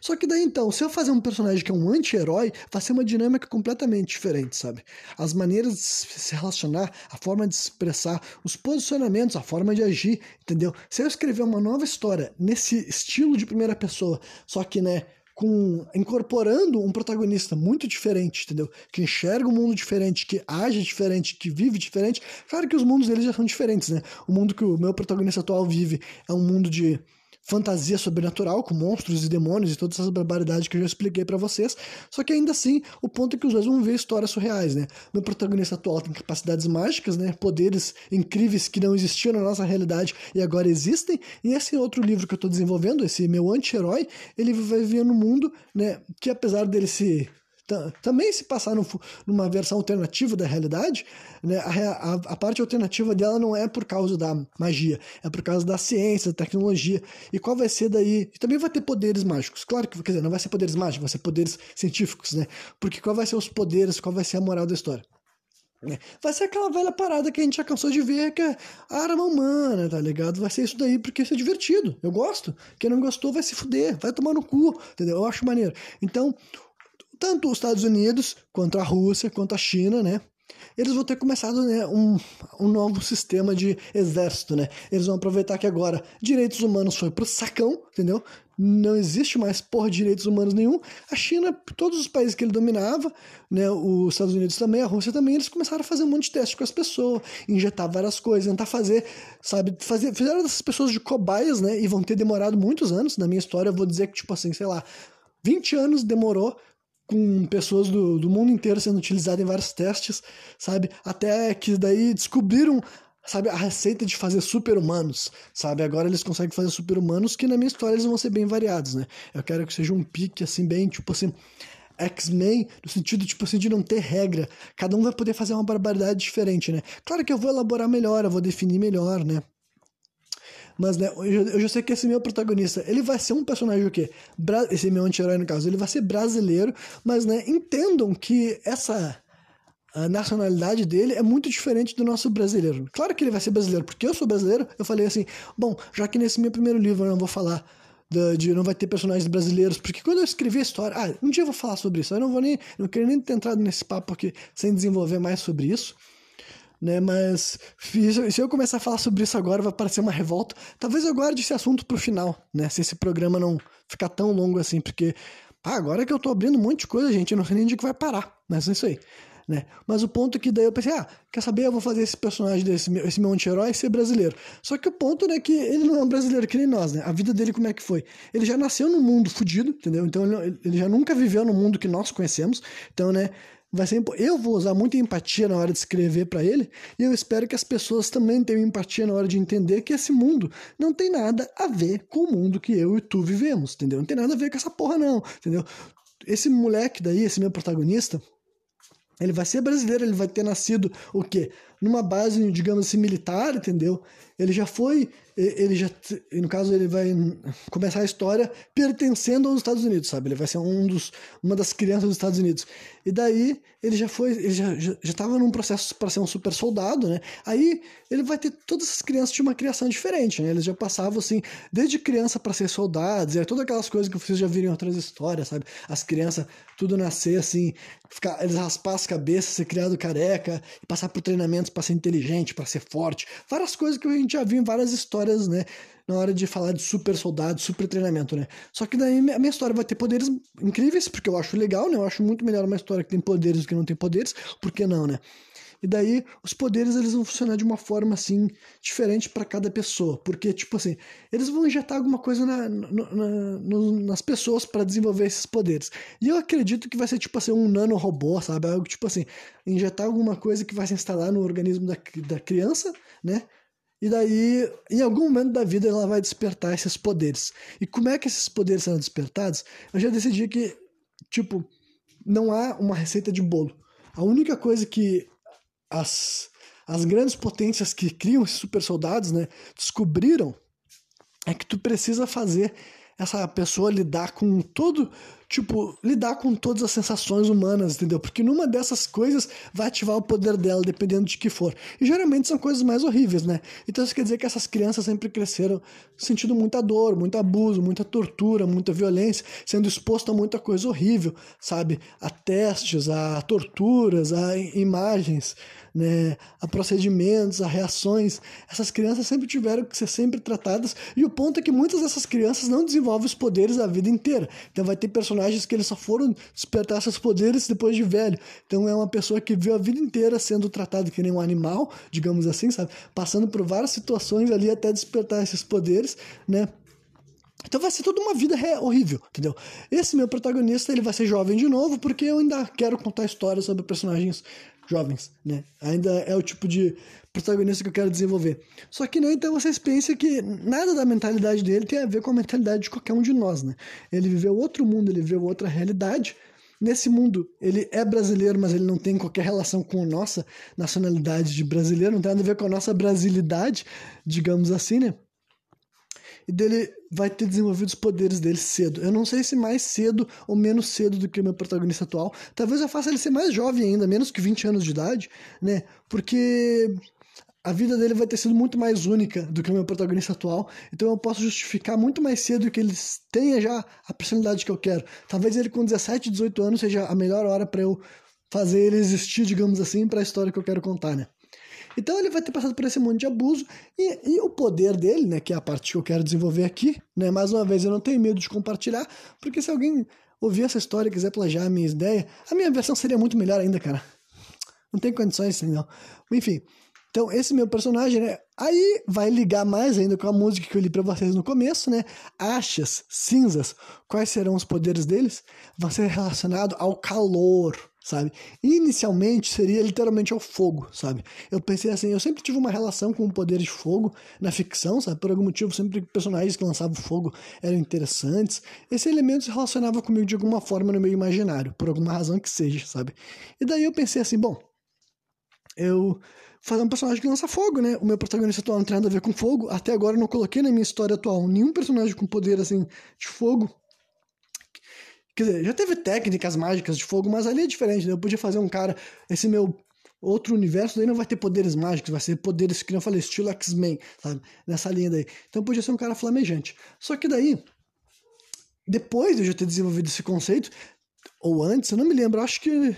Só que daí então, se eu fazer um personagem que é um anti-herói, vai ser uma dinâmica completamente diferente, sabe? As maneiras de se relacionar, a forma de se expressar, os posicionamentos, a forma de agir, entendeu? Se eu escrever uma nova história nesse estilo de primeira pessoa, só que, né, com, incorporando um protagonista muito diferente, entendeu? Que enxerga um mundo diferente, que age diferente, que vive diferente. Claro que os mundos deles já são diferentes, né? O mundo que o meu protagonista atual vive é um mundo de fantasia sobrenatural, com monstros e demônios e todas essas barbaridades que eu já expliquei pra vocês, só que ainda assim, o ponto é que os dois vão ver histórias surreais, né? Meu protagonista atual tem capacidades mágicas, né? Poderes incríveis que não existiam na nossa realidade e agora existem, e esse outro livro que eu tô desenvolvendo, esse meu anti-herói, ele vai viver num mundo, né, que apesar dele se... também se passar num, numa versão alternativa da realidade, né, a, a, a parte alternativa dela não é por causa da magia, é por causa da ciência, da tecnologia, e qual vai ser daí, e também vai ter poderes mágicos, claro que, quer dizer, não vai ser poderes mágicos, vai ser poderes científicos, né, porque qual vai ser os poderes, qual vai ser a moral da história? Vai ser aquela velha parada que a gente já cansou de ver, que é arma humana, tá ligado? Vai ser isso daí porque isso é divertido, eu gosto, quem não gostou vai se fuder, vai tomar no cu, entendeu? Eu acho maneiro. Então, tanto os Estados Unidos, quanto a Rússia, quanto a China, né? Eles vão ter começado, né, um, um novo sistema de exército, né? Eles vão aproveitar que agora direitos humanos foi pro sacão, entendeu? Não existe mais porra de direitos humanos nenhum. A China, todos os países que ele dominava, né, os Estados Unidos também, a Rússia também, eles começaram a fazer um monte de teste com as pessoas, injetar várias coisas, tentar fazer, sabe, fazer, fizeram essas pessoas de cobaias, né? E vão ter demorado muitos anos. Na minha história, eu vou dizer que, tipo assim, sei lá, vinte anos demorou, com pessoas do, do mundo inteiro sendo utilizadas em vários testes, sabe? Até que daí descobriram sabe, a receita de fazer super-humanos, sabe? Agora eles conseguem fazer super-humanos que na minha história eles vão ser bem variados, né? Eu quero que seja um pique, assim, bem, tipo assim... X-Men, no sentido, tipo assim, de não ter regra. Cada um vai poder fazer uma barbaridade diferente, né? Claro que eu vou elaborar melhor, eu vou definir melhor, né? Mas, né, eu já sei que esse meu protagonista, ele vai ser um personagem o quê? Bra... Esse meu anti-herói, no caso, ele vai ser brasileiro, mas, né, entendam que essa... A nacionalidade dele é muito diferente do nosso brasileiro. Claro que ele vai ser brasileiro, porque eu sou brasileiro, eu falei assim, bom, já que nesse meu primeiro livro eu não vou falar... De, de não vai ter personagens brasileiros, porque quando eu escrevi a história, ah, um dia eu vou falar sobre isso, eu não vou nem, não quero nem ter entrado nesse papo aqui sem desenvolver mais sobre isso, né, mas se eu começar a falar sobre isso agora vai parecer uma revolta, talvez eu guarde esse assunto pro final, né, se esse programa não ficar tão longo assim, porque ah, agora que eu tô abrindo um monte de coisa, gente, eu não sei nem onde que vai parar, mas é isso aí. Né? Mas o ponto é que daí eu pensei, ah, quer saber, eu vou fazer esse personagem, desse meu, esse meu anti-herói ser brasileiro. Só que o ponto é, né, que ele não é um brasileiro que nem nós, né? A vida dele como é que foi? Ele já nasceu num mundo fodido, entendeu? Então ele, ele já nunca viveu no mundo que nós conhecemos. Então, né, vai ser, eu vou usar muita empatia na hora de escrever pra ele, e eu espero que as pessoas também tenham empatia na hora de entender que esse mundo não tem nada a ver com o mundo que eu e tu vivemos, entendeu? Não tem nada a ver com essa porra não, entendeu? Esse moleque daí, esse meu protagonista... Ele vai ser brasileiro, ele vai ter nascido o quê? Numa base, digamos assim, militar, entendeu? Ele já foi, ele já, no caso, ele vai começar a história pertencendo aos Estados Unidos, sabe? Ele vai ser um dos, uma das crianças dos Estados Unidos. E daí, ele já foi, ele já estava num processo para ser um super soldado, né? Aí, ele vai ter todas as crianças de uma criação diferente, né? Eles já passavam, assim, desde criança para ser soldados, e todas aquelas coisas que vocês já viram em outras histórias, sabe? As crianças, tudo nascer, assim, ficar, eles raspar as cabeças, ser criado careca, e passar por treinamento para ser inteligente, para ser forte, várias coisas que a gente já viu em várias histórias, né, na hora de falar de super soldado, super treinamento, né, só que daí a minha história vai ter poderes incríveis, porque eu acho legal, né, eu acho muito melhor uma história que tem poderes do que não tem poderes, por que não, né, e daí os poderes eles vão funcionar de uma forma, assim, diferente para cada pessoa, porque, tipo assim, eles vão injetar alguma coisa na, na, na, nas pessoas para desenvolver esses poderes, e eu acredito que vai ser, tipo assim, um nanorobô, sabe, algo tipo assim, injetar alguma coisa que vai se instalar no organismo da, da criança, né, e daí, em algum momento da vida, ela vai despertar esses poderes, e como é que esses poderes serão despertados? Eu já decidi que, tipo, não há uma receita de bolo, a única coisa que As, as grandes potências que criam esses super soldados, né, descobriram é que tu precisa fazer essa pessoa lidar com todo, tipo, lidar com todas as sensações humanas, entendeu? Porque numa dessas coisas vai ativar o poder dela, dependendo de que for. E geralmente são coisas mais horríveis, né? Então isso quer dizer que essas crianças sempre cresceram sentindo muita dor, muito abuso, muita tortura, muita violência, sendo exposto a muita coisa horrível, sabe? A testes, a torturas, a imagens, né? A procedimentos, a reações. Essas crianças sempre tiveram que ser sempre tratadas, e o ponto é que muitas dessas crianças não desenvolvem os poderes a vida inteira. Então vai ter personagens que eles só foram despertar seus poderes depois de velho. Então é uma pessoa que viu a vida inteira sendo tratado que nem um animal, digamos assim, sabe? Passando por várias situações ali até despertar esses poderes, né? Então vai ser toda uma vida horrível, entendeu? Esse meu protagonista, ele vai ser jovem de novo, porque eu ainda quero contar histórias sobre personagens jovens, né? Ainda é o tipo de protagonista que eu quero desenvolver. Só que, né, então vocês pensam que nada da mentalidade dele tem a ver com a mentalidade de qualquer um de nós, né? Ele viveu outro mundo, ele viveu outra realidade. Nesse mundo, ele é brasileiro, mas ele não tem qualquer relação com a nossa nacionalidade de brasileiro, não tem nada a ver com a nossa brasilidade, digamos assim, né? E dele vai ter desenvolvido os poderes dele cedo. Eu não sei se mais cedo ou menos cedo do que o meu protagonista atual. Talvez eu faça ele ser mais jovem ainda, menos que vinte anos de idade, né? Porque a vida dele vai ter sido muito mais única do que o meu protagonista atual. Então eu posso justificar muito mais cedo que ele tenha já a personalidade que eu quero. Talvez ele com dezessete, dezoito anos seja a melhor hora para eu fazer ele existir, digamos assim, para a história que eu quero contar, né? Então ele vai ter passado por esse monte de abuso, e, e o poder dele, né, que é a parte que eu quero desenvolver aqui, né, mais uma vez eu não tenho medo de compartilhar, porque se alguém ouvir essa história e quiser plagiar a minha ideia, a minha versão seria muito melhor ainda, cara. Não tem condições assim, não. Enfim, então esse meu personagem, né, aí vai ligar mais ainda com a música que eu li pra vocês no começo, né, Achas, cinzas, quais serão os poderes deles? Vai ser relacionado ao calor. sabe? E inicialmente seria literalmente ao fogo, sabe? Eu pensei assim, eu sempre tive uma relação com o poder de fogo na ficção, sabe? Por algum motivo, sempre personagens que lançavam fogo eram interessantes. Esse elemento se relacionava comigo de alguma forma no meu imaginário, por alguma razão que seja, sabe? E daí eu pensei assim, bom, eu fazer um personagem que lança fogo, né? O meu protagonista atual não tem nada a ver com fogo. Até agora eu não coloquei na minha história atual nenhum personagem com poder, assim, de fogo. Quer dizer, já teve técnicas mágicas de fogo, mas ali é diferente, né? Eu podia fazer um cara... Esse meu outro universo daí não vai ter poderes mágicos, vai ser poderes, que nem eu falei, estilo X-Men, sabe? Nessa linha daí. Então podia ser um cara flamejante. Só que daí, depois de eu já ter desenvolvido esse conceito, ou antes, eu não me lembro, acho que...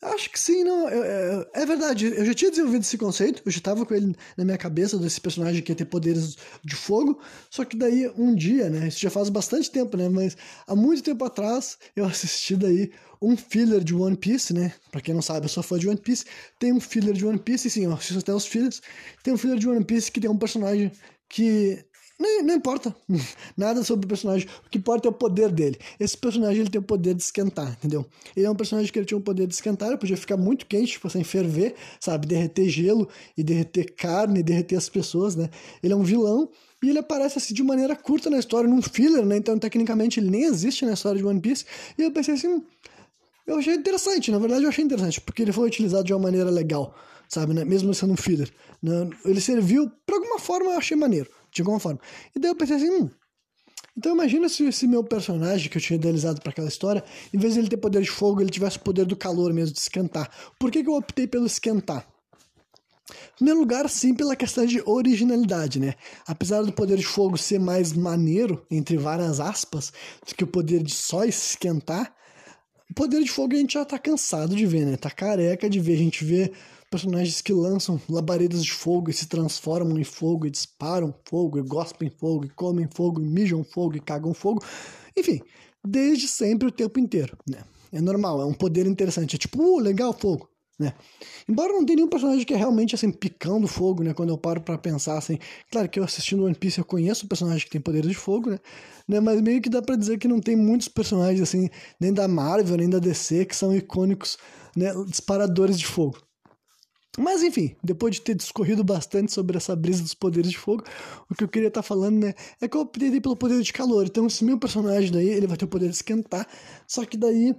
Acho que sim, não. Eu, eu, é verdade, eu já tinha desenvolvido esse conceito, eu já estava com ele na minha cabeça, desse personagem que ia ter poderes de fogo, só que daí um dia, né, isso já faz bastante tempo, né, mas há muito tempo atrás eu assisti daí um filler de One Piece, né, pra quem não sabe, eu sou fã de One Piece, tem um filler de One Piece, sim, eu assisto até os fillers, tem um filler de One Piece que tem um personagem que... Não, não importa nada sobre o personagem. O que importa é o poder dele. Esse personagem, ele tem o poder de esquentar, entendeu? Ele é um personagem que ele tinha o poder de esquentar. Ele podia ficar muito quente, tipo assim, ferver, sabe? Derreter gelo e derreter carne, derreter as pessoas, né? Ele é um vilão e ele aparece assim de maneira curta na história, num filler, né? Então, tecnicamente, ele nem existe na história de One Piece. E eu pensei assim... Eu achei interessante, na verdade eu achei interessante, porque ele foi utilizado de uma maneira legal, sabe, né? Mesmo sendo um filler, né? Ele serviu, por alguma forma eu achei maneiro, de alguma forma. E daí eu pensei assim, hum, então imagina se esse meu personagem que eu tinha idealizado para aquela história, em vez de ele ter poder de fogo, ele tivesse o poder do calor mesmo, de esquentar. Por que que eu optei pelo esquentar? Em primeiro lugar, sim, pela questão de originalidade, né? Apesar do poder de fogo ser mais maneiro, entre várias aspas, do que o poder de só esquentar, o poder de fogo a gente já tá cansado de ver, né? Tá careca de ver. A gente vê personagens que lançam labaredas de fogo e se transformam em fogo, e disparam fogo, e gospem fogo, e comem fogo, e mijam fogo, e cagam fogo. Enfim, desde sempre, o tempo inteiro, né? É normal, é um poder interessante. É tipo, uh, legal, fogo, né? Embora não tenha nenhum personagem que é realmente, assim, picando fogo, né? Quando eu paro pra pensar, assim... Claro que eu assistindo One Piece, eu conheço personagens que tem poderes de fogo, né? né? Mas meio que dá pra dizer que não tem muitos personagens, assim... Nem da Marvel, nem da D C, que são icônicos, né? Disparadores de fogo. Mas, enfim, depois de ter discorrido bastante sobre essa brisa dos poderes de fogo, o que eu queria estar tá falando, né? É que eu optei pelo poder de calor. Então, esse meu personagem daí, ele vai ter o poder de esquentar. Só que daí...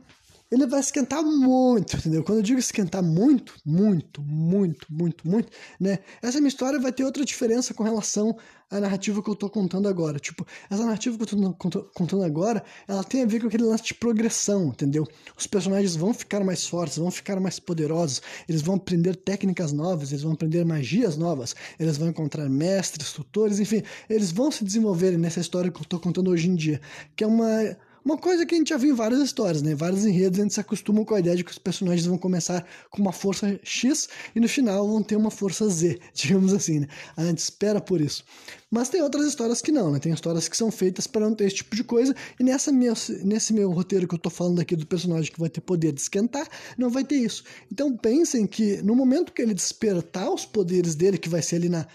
Ele vai esquentar muito, entendeu? Quando eu digo esquentar muito, muito, muito, muito, muito, né? Essa minha história vai ter outra diferença com relação à narrativa que eu tô contando agora. Tipo, essa narrativa que eu tô contando agora, ela tem a ver com aquele lance de progressão, entendeu? Os personagens vão ficar mais fortes, vão ficar mais poderosos, eles vão aprender técnicas novas, eles vão aprender magias novas, eles vão encontrar mestres, tutores, enfim, eles vão se desenvolver nessa história que eu tô contando hoje em dia, que é uma... Uma coisa que a gente já viu em várias histórias, né? Vários enredos, a gente se acostuma com a ideia de que os personagens vão começar com uma força X e no final vão ter uma força Z, digamos assim, né? A gente espera por isso. Mas tem outras histórias que não, né? Tem histórias que são feitas para não ter esse tipo de coisa, e nessa minha, nesse meu roteiro que eu tô falando aqui do personagem que vai ter poder de esquentar, não vai ter isso. Então pensem que no momento que ele despertar os poderes dele, que vai ser ali na...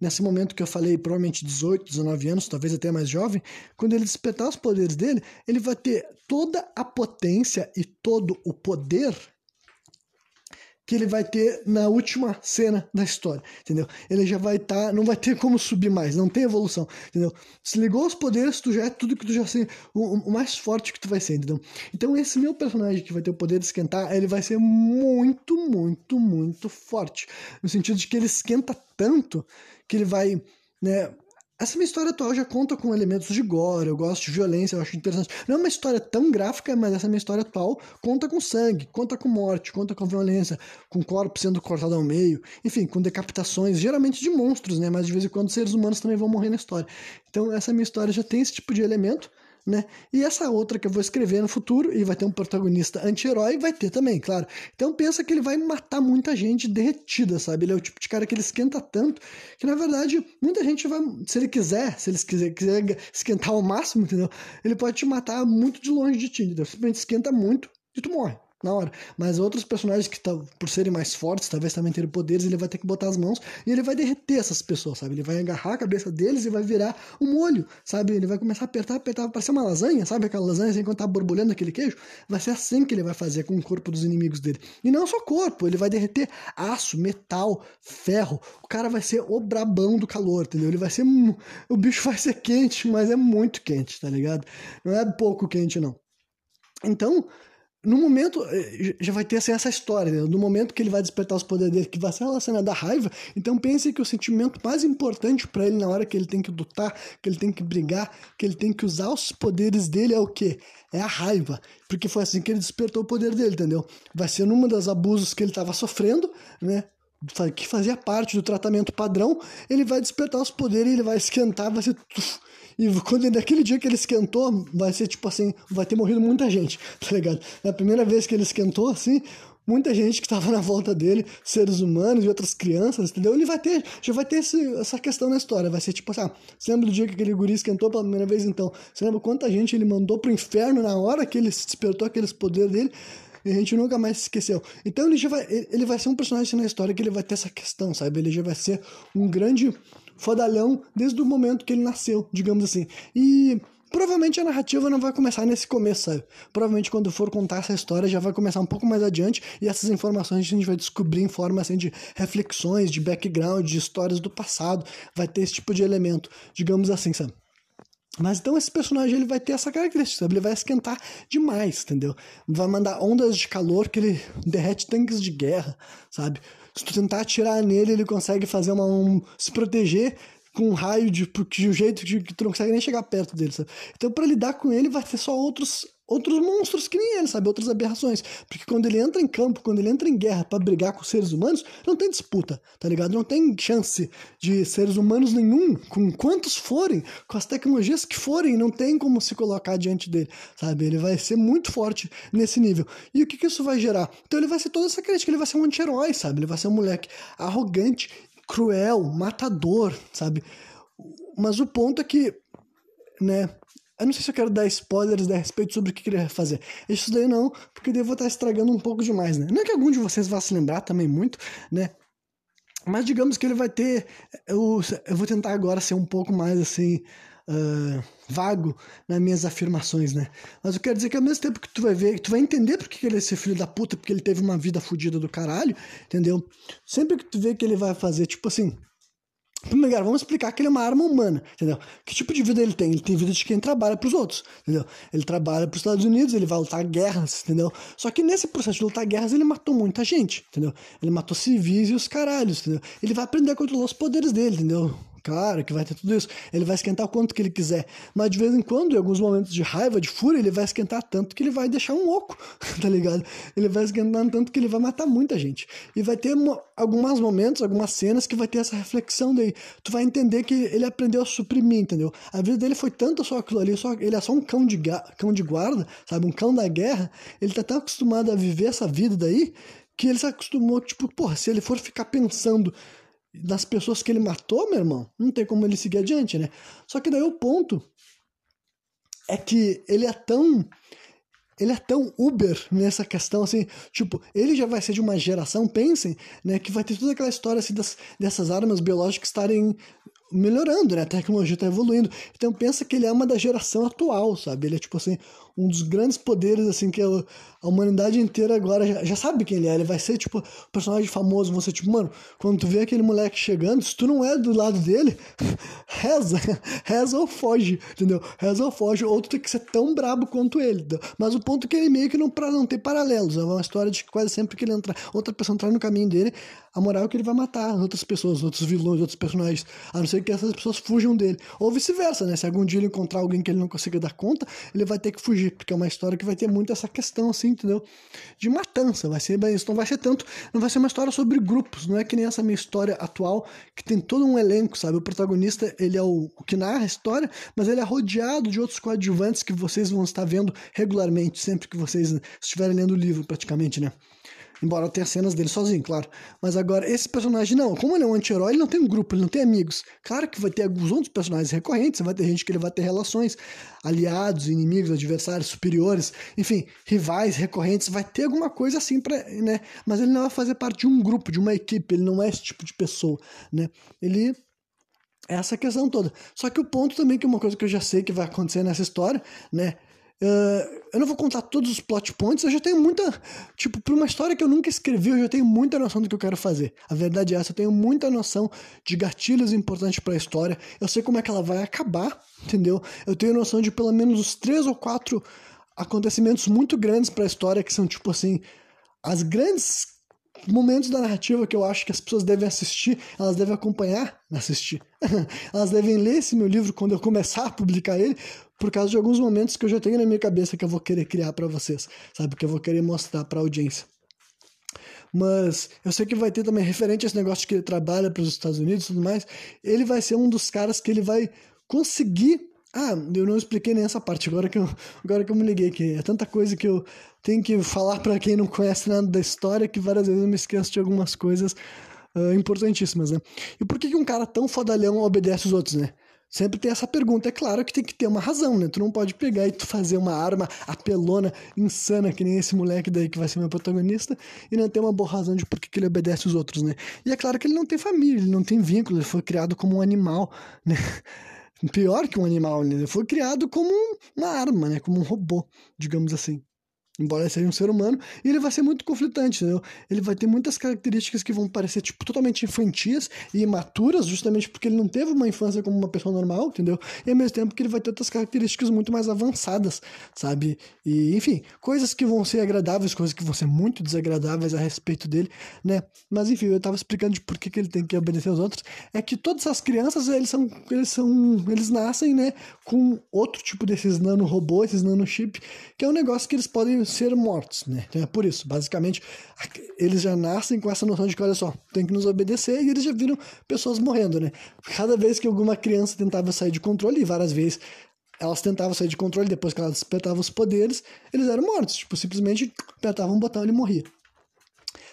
Nesse momento que eu falei, provavelmente dezoito, dezenove anos, talvez até mais jovem, quando ele despertar os poderes dele, ele vai ter toda a potência e todo o poder que ele vai ter na última cena da história, entendeu? Ele já vai estar, tá, não vai ter como subir mais, não tem evolução, entendeu? Se ligou aos poderes, tu já é tudo que tu já ser, o, o mais forte que tu vai ser, entendeu? Então esse meu personagem que vai ter o poder de esquentar, ele vai ser muito, muito, muito forte, no sentido de que ele esquenta tanto que ele vai, né... Essa minha história atual já conta com elementos de gore, eu gosto de violência, eu acho interessante. Não é uma história tão gráfica, mas essa minha história atual conta com sangue, conta com morte, conta com violência, com corpo sendo cortado ao meio, enfim, com decapitações, geralmente de monstros, né? Mas de vez em quando seres humanos também vão morrer na história. Então essa minha história já tem esse tipo de elemento, né? E essa outra que eu vou escrever no futuro, e vai ter um protagonista anti-herói, vai ter também, claro. Então pensa que ele vai matar muita gente derretida, sabe? Ele é o tipo de cara que ele esquenta tanto, que na verdade, muita gente vai, se ele quiser, se ele quiser, quiser esquentar ao máximo, entendeu? Ele pode te matar muito de longe de ti, entendeu? Simplesmente esquenta muito e tu morre. na hora. Mas outros personagens que, tá, por serem mais fortes, talvez também terem poderes, ele vai ter que botar as mãos e ele vai derreter essas pessoas, sabe? Ele vai agarrar a cabeça deles e vai virar um molho, sabe? Ele vai começar a apertar, apertar, parecer uma lasanha, sabe? Aquela lasanha, assim, quando tá borbulhando aquele queijo, vai ser assim que ele vai fazer com o corpo dos inimigos dele. E não só corpo, ele vai derreter aço, metal, ferro. O cara vai ser o brabão do calor, entendeu? Ele vai ser... O bicho vai ser quente, mas é muito quente, tá ligado? Não é pouco quente, não. Então, no momento, já vai ter assim, essa história, né? No momento que ele vai despertar os poderes dele, que vai ser relacionado à raiva, então pense que o sentimento mais importante pra ele na hora que ele tem que lutar, que ele tem que brigar, que ele tem que usar os poderes dele é o quê? É a raiva, porque foi assim que ele despertou o poder dele, entendeu? Vai ser numa das abusos que ele tava sofrendo, né? Que fazia parte do tratamento padrão, ele vai despertar os poderes, ele vai esquentar, vai ser... E quando, naquele dia que ele esquentou, vai ser tipo assim, vai ter morrido muita gente, tá ligado? Na primeira vez que ele esquentou, assim, muita gente que tava na volta dele, seres humanos e outras crianças, entendeu? Ele vai ter, já vai ter esse, essa questão na história, vai ser tipo assim, ah, você lembra do dia que aquele guri esquentou pela primeira vez, então? Você lembra quanta gente ele mandou pro inferno na hora que ele despertou aqueles poderes dele? E a gente nunca mais se esqueceu. Então ele já vai, ele vai ser um personagem na história que ele vai ter essa questão, sabe? Ele já vai ser um grande fodalhão desde o momento que ele nasceu, digamos assim. E provavelmente a narrativa não vai começar nesse começo, sabe? Provavelmente quando for contar essa história já vai começar um pouco mais adiante, e essas informações a gente vai descobrir em forma assim de reflexões, de background, de histórias do passado. Vai ter esse tipo de elemento, digamos assim, sabe? Mas então esse personagem ele vai ter essa característica, sabe? Ele vai esquentar demais, entendeu? Vai mandar ondas de calor que ele derrete tanques de guerra, sabe? Se tu tentar atirar nele, ele consegue fazer uma... Um, se proteger com um raio de, de um jeito de, que tu não consegue nem chegar perto dele, sabe? Então pra lidar com ele vai ter só outros... outros monstros que nem ele, sabe? Outras aberrações. Porque quando ele entra em campo, quando ele entra em guerra pra brigar com seres humanos, não tem disputa, tá ligado? Não tem chance de seres humanos nenhum, com quantos forem, com as tecnologias que forem, não tem como se colocar diante dele, sabe? Ele vai ser muito forte nesse nível. E o que que isso vai gerar? Então ele vai ser toda essa crítica, ele vai ser um anti-herói, sabe? Ele vai ser um moleque arrogante, cruel, matador, sabe? Mas o ponto é que, né... Eu não sei se eu quero dar spoilers a respeito sobre o que ele vai fazer. Isso daí não, porque daí eu vou estar estragando um pouco demais, né? Não é que algum de vocês vá se lembrar também muito, né? Mas digamos que ele vai ter... Eu, eu vou tentar agora ser um pouco mais, assim, uh, vago nas minhas afirmações, né? Mas eu quero dizer que ao mesmo tempo que tu vai ver... Tu vai entender porque que ele é esse filho da puta, porque ele teve uma vida fodida do caralho, entendeu? Sempre que tu vê que ele vai fazer, tipo assim... Primeiro, vamos explicar que ele é uma arma humana, entendeu? Que tipo de vida ele tem? Ele tem vida de quem trabalha pros outros, entendeu? Ele trabalha pros Estados Unidos, ele vai lutar guerras, entendeu? Só que nesse processo de lutar guerras, ele matou muita gente, entendeu? Ele matou civis e os caralhos, entendeu? Ele vai aprender a controlar os poderes dele, entendeu? Claro que vai ter tudo isso. Ele vai esquentar o quanto que ele quiser. Mas de vez em quando, em alguns momentos de raiva, de fúria, ele vai esquentar tanto que ele vai deixar um oco, tá ligado? Ele vai esquentar tanto que ele vai matar muita gente. E vai ter uma, alguns momentos, algumas cenas que vai ter essa reflexão daí. Tu vai entender que ele aprendeu a suprimir, entendeu? A vida dele foi tanto só aquilo ali, só, ele é só um cão de, cão de guarda, sabe? Um cão da guerra. Ele tá tão acostumado a viver essa vida daí que ele se acostumou, tipo, porra, se ele for ficar pensando... das pessoas que ele matou, meu irmão, não tem como ele seguir adiante, né? Só que daí o ponto é que ele é tão... Ele é tão Uber nessa questão, assim, tipo, ele já vai ser de uma geração, pensem, né, que vai ter toda aquela história, assim, das, dessas armas biológicas estarem melhorando, né, a tecnologia tá evoluindo. Então pensa que ele é uma da geração atual, sabe? Ele é, tipo assim, um dos grandes poderes, assim, que a humanidade inteira agora já, já sabe quem ele é. Ele vai ser, tipo, um personagem famoso. Você, tipo, mano, quando tu vê aquele moleque chegando, se tu não é do lado dele, reza, reza ou foge, entendeu? Reza ou foge, ou tu tem que ser tão brabo quanto ele, entendeu? Mas o ponto é que ele meio que não, pra não ter paralelos, é uma história de que quase sempre que ele entrar, outra pessoa entrar no caminho dele, a moral é que ele vai matar as outras pessoas, outros vilões, outros personagens, a não ser que essas pessoas fujam dele, ou vice-versa, né? Se algum dia ele encontrar alguém que ele não consiga dar conta, ele vai ter que fugir, porque é uma história que vai ter muito essa questão, assim, entendeu? De matança, vai ser bem isso, não vai ser tanto, não vai ser uma história sobre grupos, não é que nem essa minha história atual, que tem todo um elenco, sabe? O protagonista, ele é o, o que narra a história, mas ele é rodeado de outros coadjuvantes que vocês vão estar vendo regularmente, sempre que vocês estiverem lendo o livro, praticamente, né? Embora tenha cenas dele sozinho, claro. Mas agora, esse personagem não. Como ele é um anti-herói, ele não tem um grupo, ele não tem amigos. Claro que vai ter alguns outros personagens recorrentes, vai ter gente que ele vai ter relações. Aliados, inimigos, adversários, superiores, enfim, rivais, recorrentes. Vai ter alguma coisa assim, pra, né? Mas ele não vai fazer parte de um grupo, de uma equipe. Ele não é esse tipo de pessoa, né? Ele... Essa questão toda. Só que o ponto também, que é uma coisa que eu já sei que vai acontecer nessa história, né? Uh, eu não vou contar todos os plot points, eu já tenho muita... Tipo, pra uma história que eu nunca escrevi, eu já tenho muita noção do que eu quero fazer. A verdade é essa, eu tenho muita noção de gatilhos importantes pra história. Eu sei como é que ela vai acabar, entendeu? Eu tenho noção de pelo menos os três ou quatro acontecimentos muito grandes pra história, que são, tipo assim, as grandes... momentos da narrativa que eu acho que as pessoas devem assistir, elas devem acompanhar, assistir, elas devem ler esse meu livro quando eu começar a publicar ele, por causa de alguns momentos que eu já tenho na minha cabeça que eu vou querer criar pra vocês, sabe, que eu vou querer mostrar pra audiência. Mas eu sei que vai ter também, referente a esse negócio de que ele trabalha pros Estados Unidos e tudo mais, ele vai ser um dos caras que ele vai conseguir... Ah, eu não expliquei nem essa parte, agora que eu, agora que eu me liguei aqui. É tanta coisa que eu tenho que falar pra quem não conhece nada da história que várias vezes eu me esqueço de algumas coisas uh, importantíssimas, né? E por que que um cara tão fodalhão obedece os outros, né? Sempre tem essa pergunta. É claro que tem que ter uma razão, né? Tu não pode pegar e tu fazer uma arma apelona, insana, que nem esse moleque daí que vai ser meu protagonista, e não ter uma boa razão de por que ele obedece os outros, né? E é claro que ele não tem família, ele não tem vínculo, ele foi criado como um animal, né? Pior que um animal, né? Ele foi criado como uma arma, né? Como um robô, digamos assim. Embora ele seja um ser humano, ele vai ser muito conflitante, entendeu? Ele vai ter muitas características que vão parecer, tipo, totalmente infantis e imaturas, justamente porque ele não teve uma infância como uma pessoa normal, entendeu? E ao mesmo tempo que ele vai ter outras características muito mais avançadas, sabe? E, enfim, coisas que vão ser agradáveis, coisas que vão ser muito desagradáveis a respeito dele, né? Mas, enfim, eu tava explicando de por que que ele tem que obedecer aos outros. É que todas as crianças, eles são... Eles, são, eles nascem, né? Com outro tipo desses nanorobôs, esses nanochip, que é um negócio que eles podem... ser mortos, né? Então é por isso, basicamente, eles já nascem com essa noção de que, olha só, tem que nos obedecer, e eles já viram pessoas morrendo, né? Cada vez que alguma criança tentava sair de controle, e várias vezes elas tentavam sair de controle, depois que elas despertavam os poderes, eles eram mortos, tipo, simplesmente apertavam um botão e morria.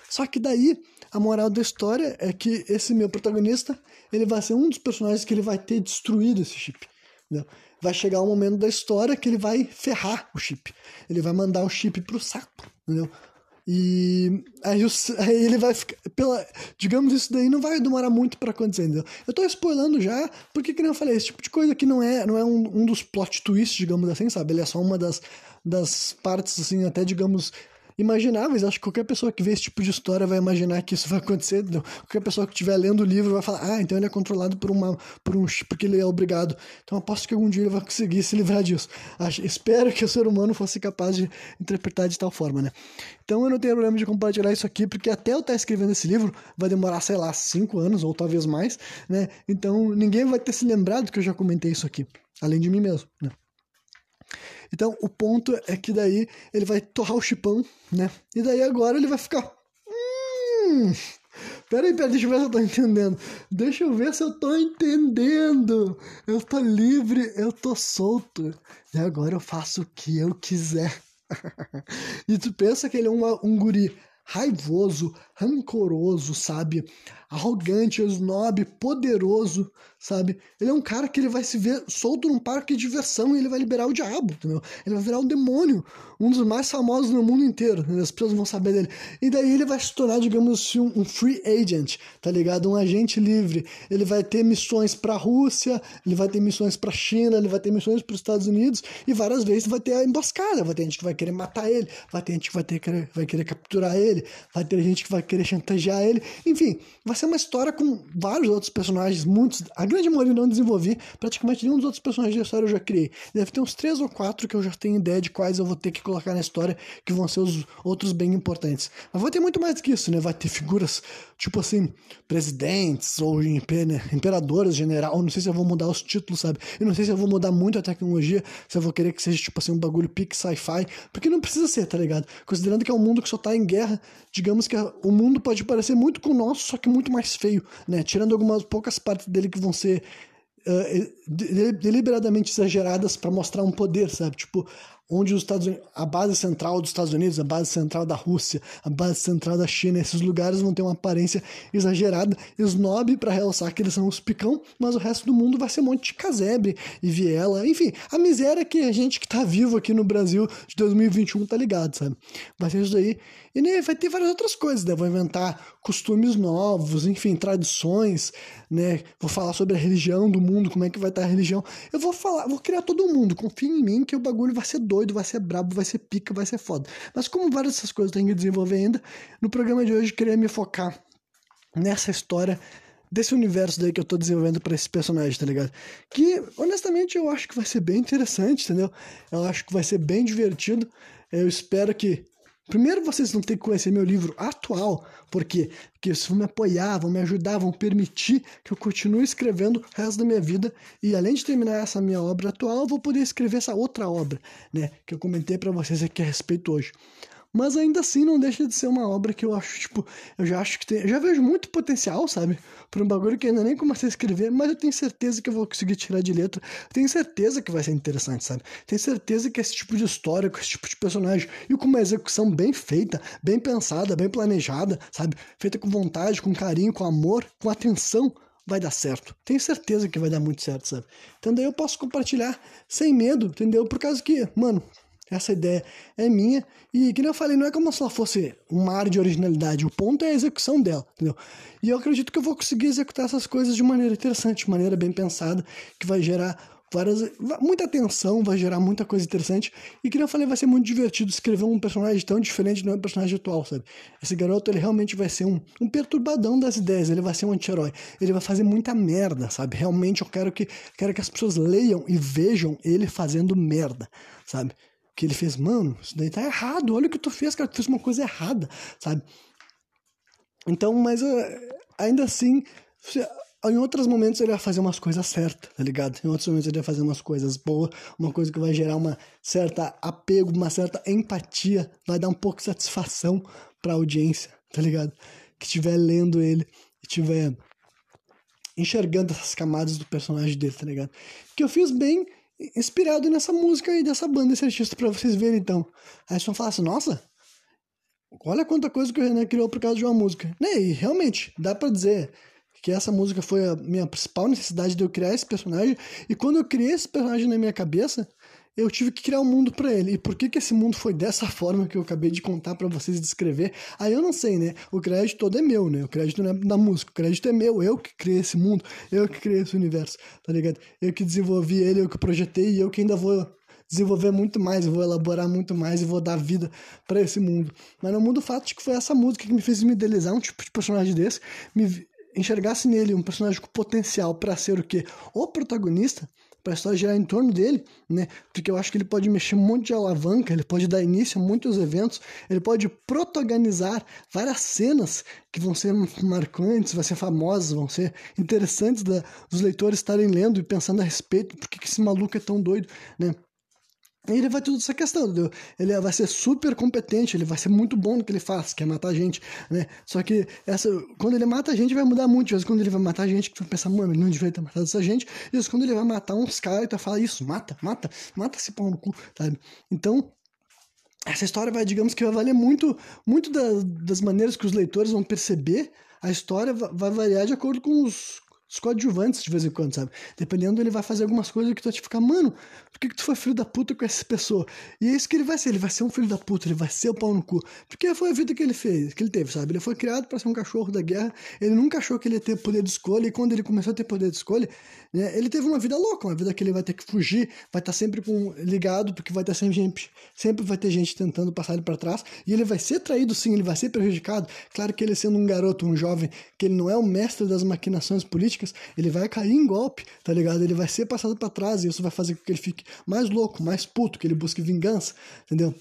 Só que daí, a moral da história é que esse meu protagonista, ele vai ser um dos personagens que ele vai ter destruído esse chip, entendeu? Vai chegar um momento da história que ele vai ferrar o chip. Ele vai mandar o chip pro saco, entendeu? E aí, o, aí ele vai ficar... Pela, digamos, isso daí não vai demorar muito pra acontecer, entendeu? Eu tô spoilando já, porque que nem eu falei, esse tipo de coisa aqui não é, não é um, um dos plot twists, digamos assim, sabe? Ele é só uma das, das partes, assim, até, digamos... imagináveis. Acho que qualquer pessoa que vê esse tipo de história vai imaginar que isso vai acontecer, entendeu? Qualquer pessoa que estiver lendo o livro vai falar, ah, então ele é controlado por uma, por um chip que ele é obrigado, então aposto que algum dia ele vai conseguir se livrar disso. Acho, espero que o ser humano fosse capaz de interpretar de tal forma, né? Então eu não tenho problema de compartilhar isso aqui, porque até eu estar escrevendo esse livro vai demorar, sei lá, cinco anos ou talvez mais, né? Então ninguém vai ter se lembrado que eu já comentei isso aqui, além de mim mesmo, né? Então, o ponto é que daí ele vai torrar o chipão, né? E daí agora ele vai ficar... Hum... Peraí, peraí, deixa eu ver se eu tô entendendo. Deixa eu ver se eu tô entendendo. Eu tô livre, eu tô solto. E agora eu faço o que eu quiser. E tu pensa que ele é um, um guri raivoso, rancoroso, sabe? Arrogante, esnobe, poderoso, sabe? Ele é um cara que ele vai se ver solto num parque de diversão e ele vai liberar o diabo, entendeu? Ele vai virar um demônio, um dos mais famosos no mundo inteiro, né? As pessoas vão saber dele. E daí ele vai se tornar, digamos assim, um free agent, tá ligado? Um agente livre. Ele vai ter missões pra Rússia, ele vai ter missões pra China, ele vai ter missões pros Estados Unidos, e várias vezes vai ter a emboscada, vai ter gente que vai querer matar ele, vai ter gente que vai, ter, vai querer capturar ele, vai ter gente que vai querer chantagear ele. Enfim, vai ser uma história com vários outros personagens, muitos, a grande maioria não desenvolvi, praticamente nenhum dos outros personagens da história eu já criei, deve ter uns três ou quatro que eu já tenho ideia de quais eu vou ter que colocar na história, que vão ser os outros bem importantes, mas vai ter muito mais do que isso, né? Vai ter figuras, tipo assim, presidentes ou imperadores, general, eu não sei se eu vou mudar os títulos, sabe, eu não sei se eu vou mudar muito a tecnologia, se eu vou querer que seja tipo assim um bagulho pique sci-fi, porque não precisa ser, tá ligado, considerando que é um mundo que só tá em guerra. Digamos que o mundo pode parecer muito com o nosso, só que muito mais feio, né? Tirando algumas poucas partes dele que vão ser uh, de, de, deliberadamente exageradas para mostrar um poder, sabe? Tipo, onde os Estados Unidos, a base central dos Estados Unidos, a base central da Rússia, a base central da China, esses lugares vão ter uma aparência exagerada, esnobe, para realçar que eles são os picão, mas o resto do mundo vai ser um monte de casebre e viela, enfim, a miséria que a gente que tá vivo aqui no Brasil de dois mil e vinte e um tá ligado, sabe? Vai ser isso daí, e né, vai ter várias outras coisas, né? Vou inventar costumes novos, enfim, tradições, né? Vou falar sobre a religião do mundo, como é que vai estar a religião, eu vou falar, vou criar todo mundo, confia em mim que o bagulho vai ser doido, vai ser brabo, vai ser pica, vai ser foda. Mas como várias dessas coisas tem que desenvolver ainda, no programa de hoje eu queria me focar nessa história desse universo daí que eu tô desenvolvendo pra esse personagem, tá ligado? Que, honestamente, eu acho que vai ser bem interessante, entendeu? Eu acho que vai ser bem divertido. Eu espero que... Primeiro, vocês vão ter que conhecer meu livro atual, porque, porque vocês vão me apoiar, vão me ajudar, vão permitir que eu continue escrevendo o resto da minha vida. E além de terminar essa minha obra atual, eu vou poder escrever essa outra obra, né, que eu comentei pra vocês aqui a respeito hoje. Mas ainda assim não deixa de ser uma obra que eu acho, tipo, eu já acho que tem, eu já vejo muito potencial, sabe, para um bagulho que eu ainda nem comecei a escrever, mas eu tenho certeza que eu vou conseguir tirar de letra, tenho certeza que vai ser interessante, sabe, tenho certeza que esse tipo de história, com esse tipo de personagem, e com uma execução bem feita, bem pensada, bem planejada, sabe, feita com vontade, com carinho, com amor, com atenção, vai dar certo. Tenho certeza que vai dar muito certo, sabe, então daí eu posso compartilhar sem medo, entendeu, por causa que, mano... Essa ideia é minha, e que nem eu falei, não é como se ela fosse um mar de originalidade, o ponto é a execução dela, entendeu? E eu acredito que eu vou conseguir executar essas coisas de maneira interessante, de maneira bem pensada, que vai gerar várias, muita atenção, vai gerar muita coisa interessante, e que nem eu falei, vai ser muito divertido escrever um personagem tão diferente do meu personagem atual, sabe? Esse garoto, ele realmente vai ser um, um perturbadão das ideias, ele vai ser um anti-herói, ele vai fazer muita merda, sabe? Realmente eu quero que, quero que as pessoas leiam e vejam ele fazendo merda, sabe? Que ele fez, mano, isso daí tá errado, olha o que tu fez, cara, tu fez uma coisa errada, sabe? Então, mas uh, ainda assim, se, em outros momentos ele vai fazer umas coisas certas, tá ligado? Em outros momentos ele vai fazer umas coisas boas, uma coisa que vai gerar uma certa apego, uma certa empatia, vai dar um pouco de satisfação pra audiência, tá ligado? Que estiver lendo ele, que estiver enxergando essas camadas do personagem dele, tá ligado? Que eu fiz bem... inspirado nessa música aí, dessa banda, esse artista, pra vocês verem, então. Aí vocês vão falar assim, nossa, olha quanta coisa que o Renan criou por causa de uma música. Né? E realmente, dá pra dizer que essa música foi a minha principal necessidade de eu criar esse personagem, e quando eu criei esse personagem na minha cabeça, eu tive que criar um mundo pra ele. E por que que esse mundo foi dessa forma que eu acabei de contar pra vocês e descrever? Aí eu não sei, né? O crédito todo é meu, né? O crédito não é da música. O crédito é meu. Eu que criei esse mundo. Eu que criei esse universo, tá ligado? Eu que desenvolvi ele, eu que projetei, e eu que ainda vou desenvolver muito mais, vou elaborar muito mais e vou dar vida pra esse mundo. Mas não muda o fato de que foi essa música que me fez me idealizar um tipo de personagem desse, me enxergasse nele um personagem com potencial pra ser o quê? O protagonista, pra história girar em torno dele, né? Porque eu acho que ele pode mexer um monte de alavanca, ele pode dar início a muitos eventos, ele pode protagonizar várias cenas que vão ser marcantes, vão ser famosas, vão ser interessantes da, dos leitores estarem lendo e pensando a respeito, por que que esse maluco é tão doido, né? Ele vai ter toda essa questão, entendeu? Ele vai ser super competente, ele vai ser muito bom no que ele faz, que é matar gente, né? Só que essa, quando ele mata a gente vai mudar muito. Às vezes quando ele vai matar a gente, que tu vai pensar, mano, ele não devia ter matado essa gente. E às vezes quando ele vai matar uns caras, tu vai falar, isso, mata, mata, mata esse pau no cu, sabe? Então... essa história vai, digamos que vai valer muito, muito da, das maneiras que os leitores vão perceber. A história vai variar de acordo com os... os coadjuvantes de vez em quando, sabe? Dependendo, ele vai fazer algumas coisas que tu vai te ficar, mano, por que que tu foi filho da puta com essa pessoa? E é isso que ele vai ser, ele vai ser um filho da puta, ele vai ser o pau no cu. Porque foi a vida que ele fez, que ele teve, sabe? Ele foi criado pra ser um cachorro da guerra, ele nunca achou que ele ia ter poder de escolha, e quando ele começou a ter poder de escolha, né, ele teve uma vida louca, uma vida que ele vai ter que fugir, vai estar sempre com, ligado, porque vai estar sempre gente, sempre vai ter gente tentando passar ele pra trás, e ele vai ser traído sim, ele vai ser prejudicado. Claro que ele sendo um garoto, um jovem, que ele não é o mestre das maquinações políticas, ele vai cair em golpe, tá ligado? Ele vai ser passado pra trás e isso vai fazer com que ele fique mais louco, mais puto, que ele busque vingança, entendeu?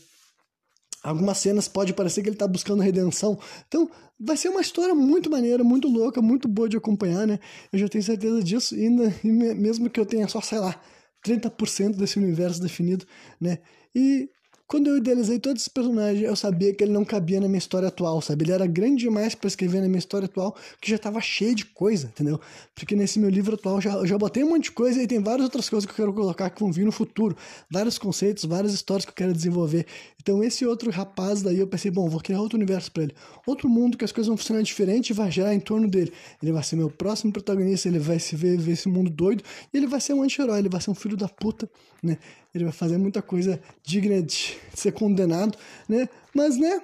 Algumas cenas pode parecer que ele tá buscando redenção. Então, vai ser uma história muito maneira, muito louca, muito boa de acompanhar, né? Eu já tenho certeza disso e, ainda, e mesmo que eu tenha só, sei lá, trinta por cento desse universo definido, né? E... Quando eu idealizei todos os personagens, eu sabia que ele não cabia na minha história atual, sabe? Ele era grande demais pra escrever na minha história atual, que já tava cheio de coisa, entendeu? Porque nesse meu livro atual eu já, eu já botei um monte de coisa e tem várias outras coisas que eu quero colocar que vão vir no futuro. Vários conceitos, várias histórias que eu quero desenvolver. Então esse outro rapaz daí eu pensei, bom, vou criar outro universo pra ele. Outro mundo que as coisas vão funcionar diferente e vai girar em torno dele. Ele vai ser meu próximo protagonista, ele vai se ver, ver esse mundo doido e ele vai ser um anti-herói, ele vai ser um filho da puta, né? Ele vai fazer muita coisa digna de ser condenado, né? Mas, né?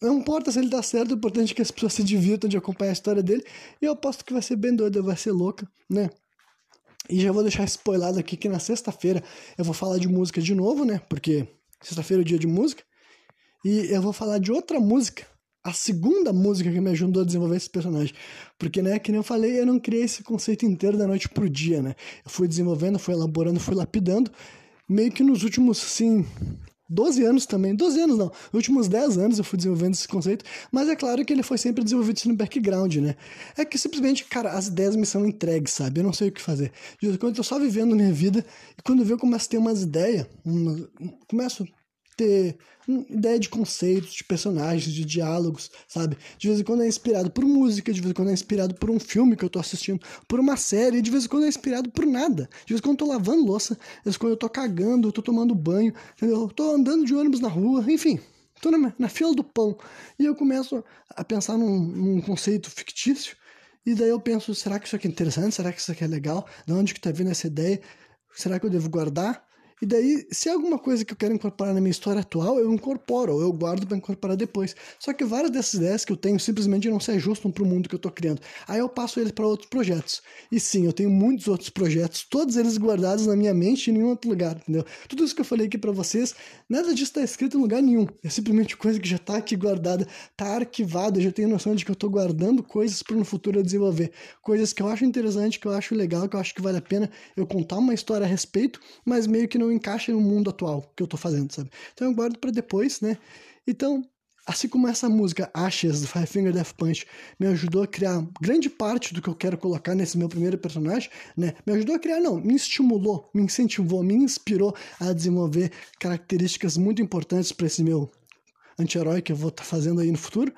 Não importa se ele dá certo, o importante é que as pessoas se divirtam de acompanhar a história dele. E eu aposto que vai ser bem doida, vai ser louca, né? E já vou deixar spoilado aqui que na sexta-feira eu vou falar de música de novo, né? Porque sexta-feira é o dia de música. E eu vou falar de outra música. A segunda música que me ajudou a desenvolver esse personagem. Porque, né, que nem eu falei, eu não criei esse conceito inteiro da noite pro dia, né? Eu fui desenvolvendo, fui elaborando, fui lapidando. Meio que nos últimos, sim, doze anos também. doze anos não. Nos últimos dez anos eu fui desenvolvendo esse conceito. Mas é claro que ele foi sempre desenvolvido no background, né? É que simplesmente, cara, as ideias me são entregues, sabe? Eu não sei o que fazer. De vez em quando eu tô só vivendo a minha vida. E quando eu vejo, eu começo a ter umas ideias. Uma... Começo... ter ideia de conceitos, de personagens, de diálogos, sabe? De vez em quando é inspirado por música, de vez em quando é inspirado por um filme que eu tô assistindo, por uma série, de vez em quando é inspirado por nada. De vez em quando eu tô lavando louça, de vez em quando eu tô cagando, eu tô tomando banho, entendeu? Eu tô andando de ônibus na rua, enfim, tô na, na fila do pão. E eu começo a pensar num, num conceito fictício, e daí eu penso, será que isso aqui é interessante? Será que isso aqui é legal? De onde que tá vindo essa ideia? Será que eu devo guardar? E daí, se é alguma coisa que eu quero incorporar na minha história atual, eu incorporo, ou eu guardo para incorporar depois. Só que várias dessas ideias que eu tenho simplesmente não se ajustam para o mundo que eu estou criando. Aí eu passo eles para outros projetos. E sim, eu tenho muitos outros projetos, todos eles guardados na minha mente em nenhum outro lugar, entendeu? Tudo isso que eu falei aqui para vocês, nada disso está escrito em lugar nenhum. É simplesmente coisa que já está aqui guardada, está arquivada, eu já tenho noção de que eu estou guardando coisas para no futuro eu desenvolver. Coisas que eu acho interessante, que eu acho legal, que eu acho que vale a pena eu contar uma história a respeito, mas meio que não encaixa no mundo atual que eu tô fazendo, sabe? Então eu guardo pra depois, né? Então, assim como essa música Ashes, do Five Finger Death Punch, me ajudou a criar grande parte do que eu quero colocar nesse meu primeiro personagem, né? Me ajudou a criar, não, me estimulou, me incentivou, me inspirou a desenvolver características muito importantes pra esse meu anti-herói que eu vou estar fazendo aí no futuro.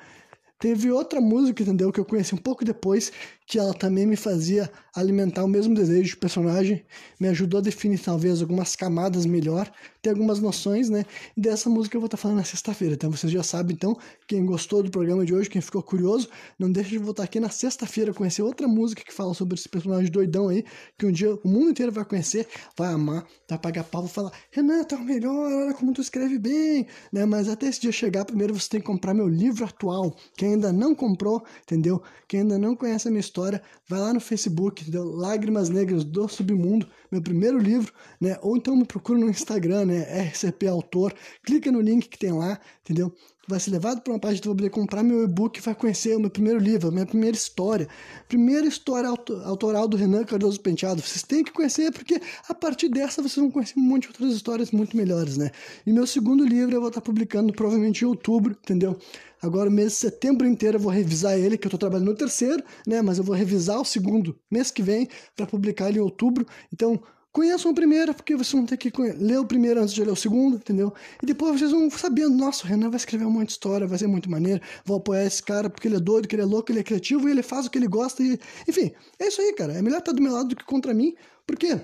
Teve outra música, entendeu? Que eu conheci um pouco depois, que ela também me fazia alimentar o mesmo desejo de personagem, me ajudou a definir talvez algumas camadas melhor, ter algumas noções, né? E dessa música eu vou estar falando na sexta-feira, então vocês já sabem, então, quem gostou do programa de hoje, quem ficou curioso, não deixa de voltar aqui na sexta-feira, conhecer outra música que fala sobre esse personagem doidão aí, que um dia o mundo inteiro vai conhecer, vai amar, vai pagar pau, vai falar, Renan, tá o melhor, olha como tu escreve bem, né? Mas até esse dia chegar, primeiro você tem que comprar meu livro atual, quem ainda não comprou, entendeu? Quem ainda não conhece a minha história, vai lá no Facebook, entendeu? Lágrimas Negras do Submundo, meu primeiro livro, né? Ou então me procura no Instagram, né? R C P Autor, clica no link que tem lá, entendeu? Vai ser levado para uma página que vai poder comprar meu e-book e vai conhecer o meu primeiro livro, a minha primeira história. Primeira história auto autoral do Renan Cardoso Penteado. Vocês têm que conhecer, porque a partir dessa vocês vão conhecer um monte de outras histórias muito melhores, né? E meu segundo livro eu vou estar publicando provavelmente em outubro, entendeu? Agora o mês de setembro inteiro eu vou revisar ele, que eu tô trabalhando no terceiro, né? Mas eu vou revisar o segundo mês que vem para publicar ele em outubro. Então... conheçam o primeiro, porque vocês vão ter que ler o primeiro antes de ler o segundo, entendeu? E depois vocês vão sabendo, nossa, o Renan vai escrever um monte de história, vai ser muito maneiro, vou apoiar esse cara porque ele é doido, que ele é louco, ele é criativo e ele faz o que ele gosta e... enfim, é isso aí, cara. É melhor estar do meu lado do que contra mim, porque,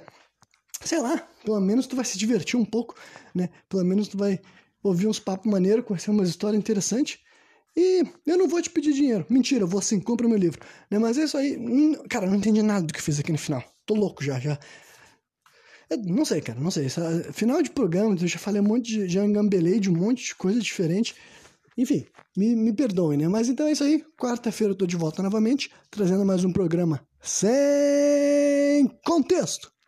sei lá, pelo menos tu vai se divertir um pouco, né? Pelo menos tu vai ouvir uns papos maneiros, conhecer umas histórias interessantes. E eu não vou te pedir dinheiro. Mentira, eu vou sim, compra meu livro. Né? Mas é isso aí. Cara, eu não entendi nada do que eu fiz aqui no final. Tô louco já, já... Eu não sei, cara, não sei. Final de programa, eu já falei um monte de... já engambelei de um monte de coisa diferente. Enfim, me, me perdoem, né? Mas então é isso aí. Quarta-feira eu tô de volta novamente, trazendo mais um programa sem contexto.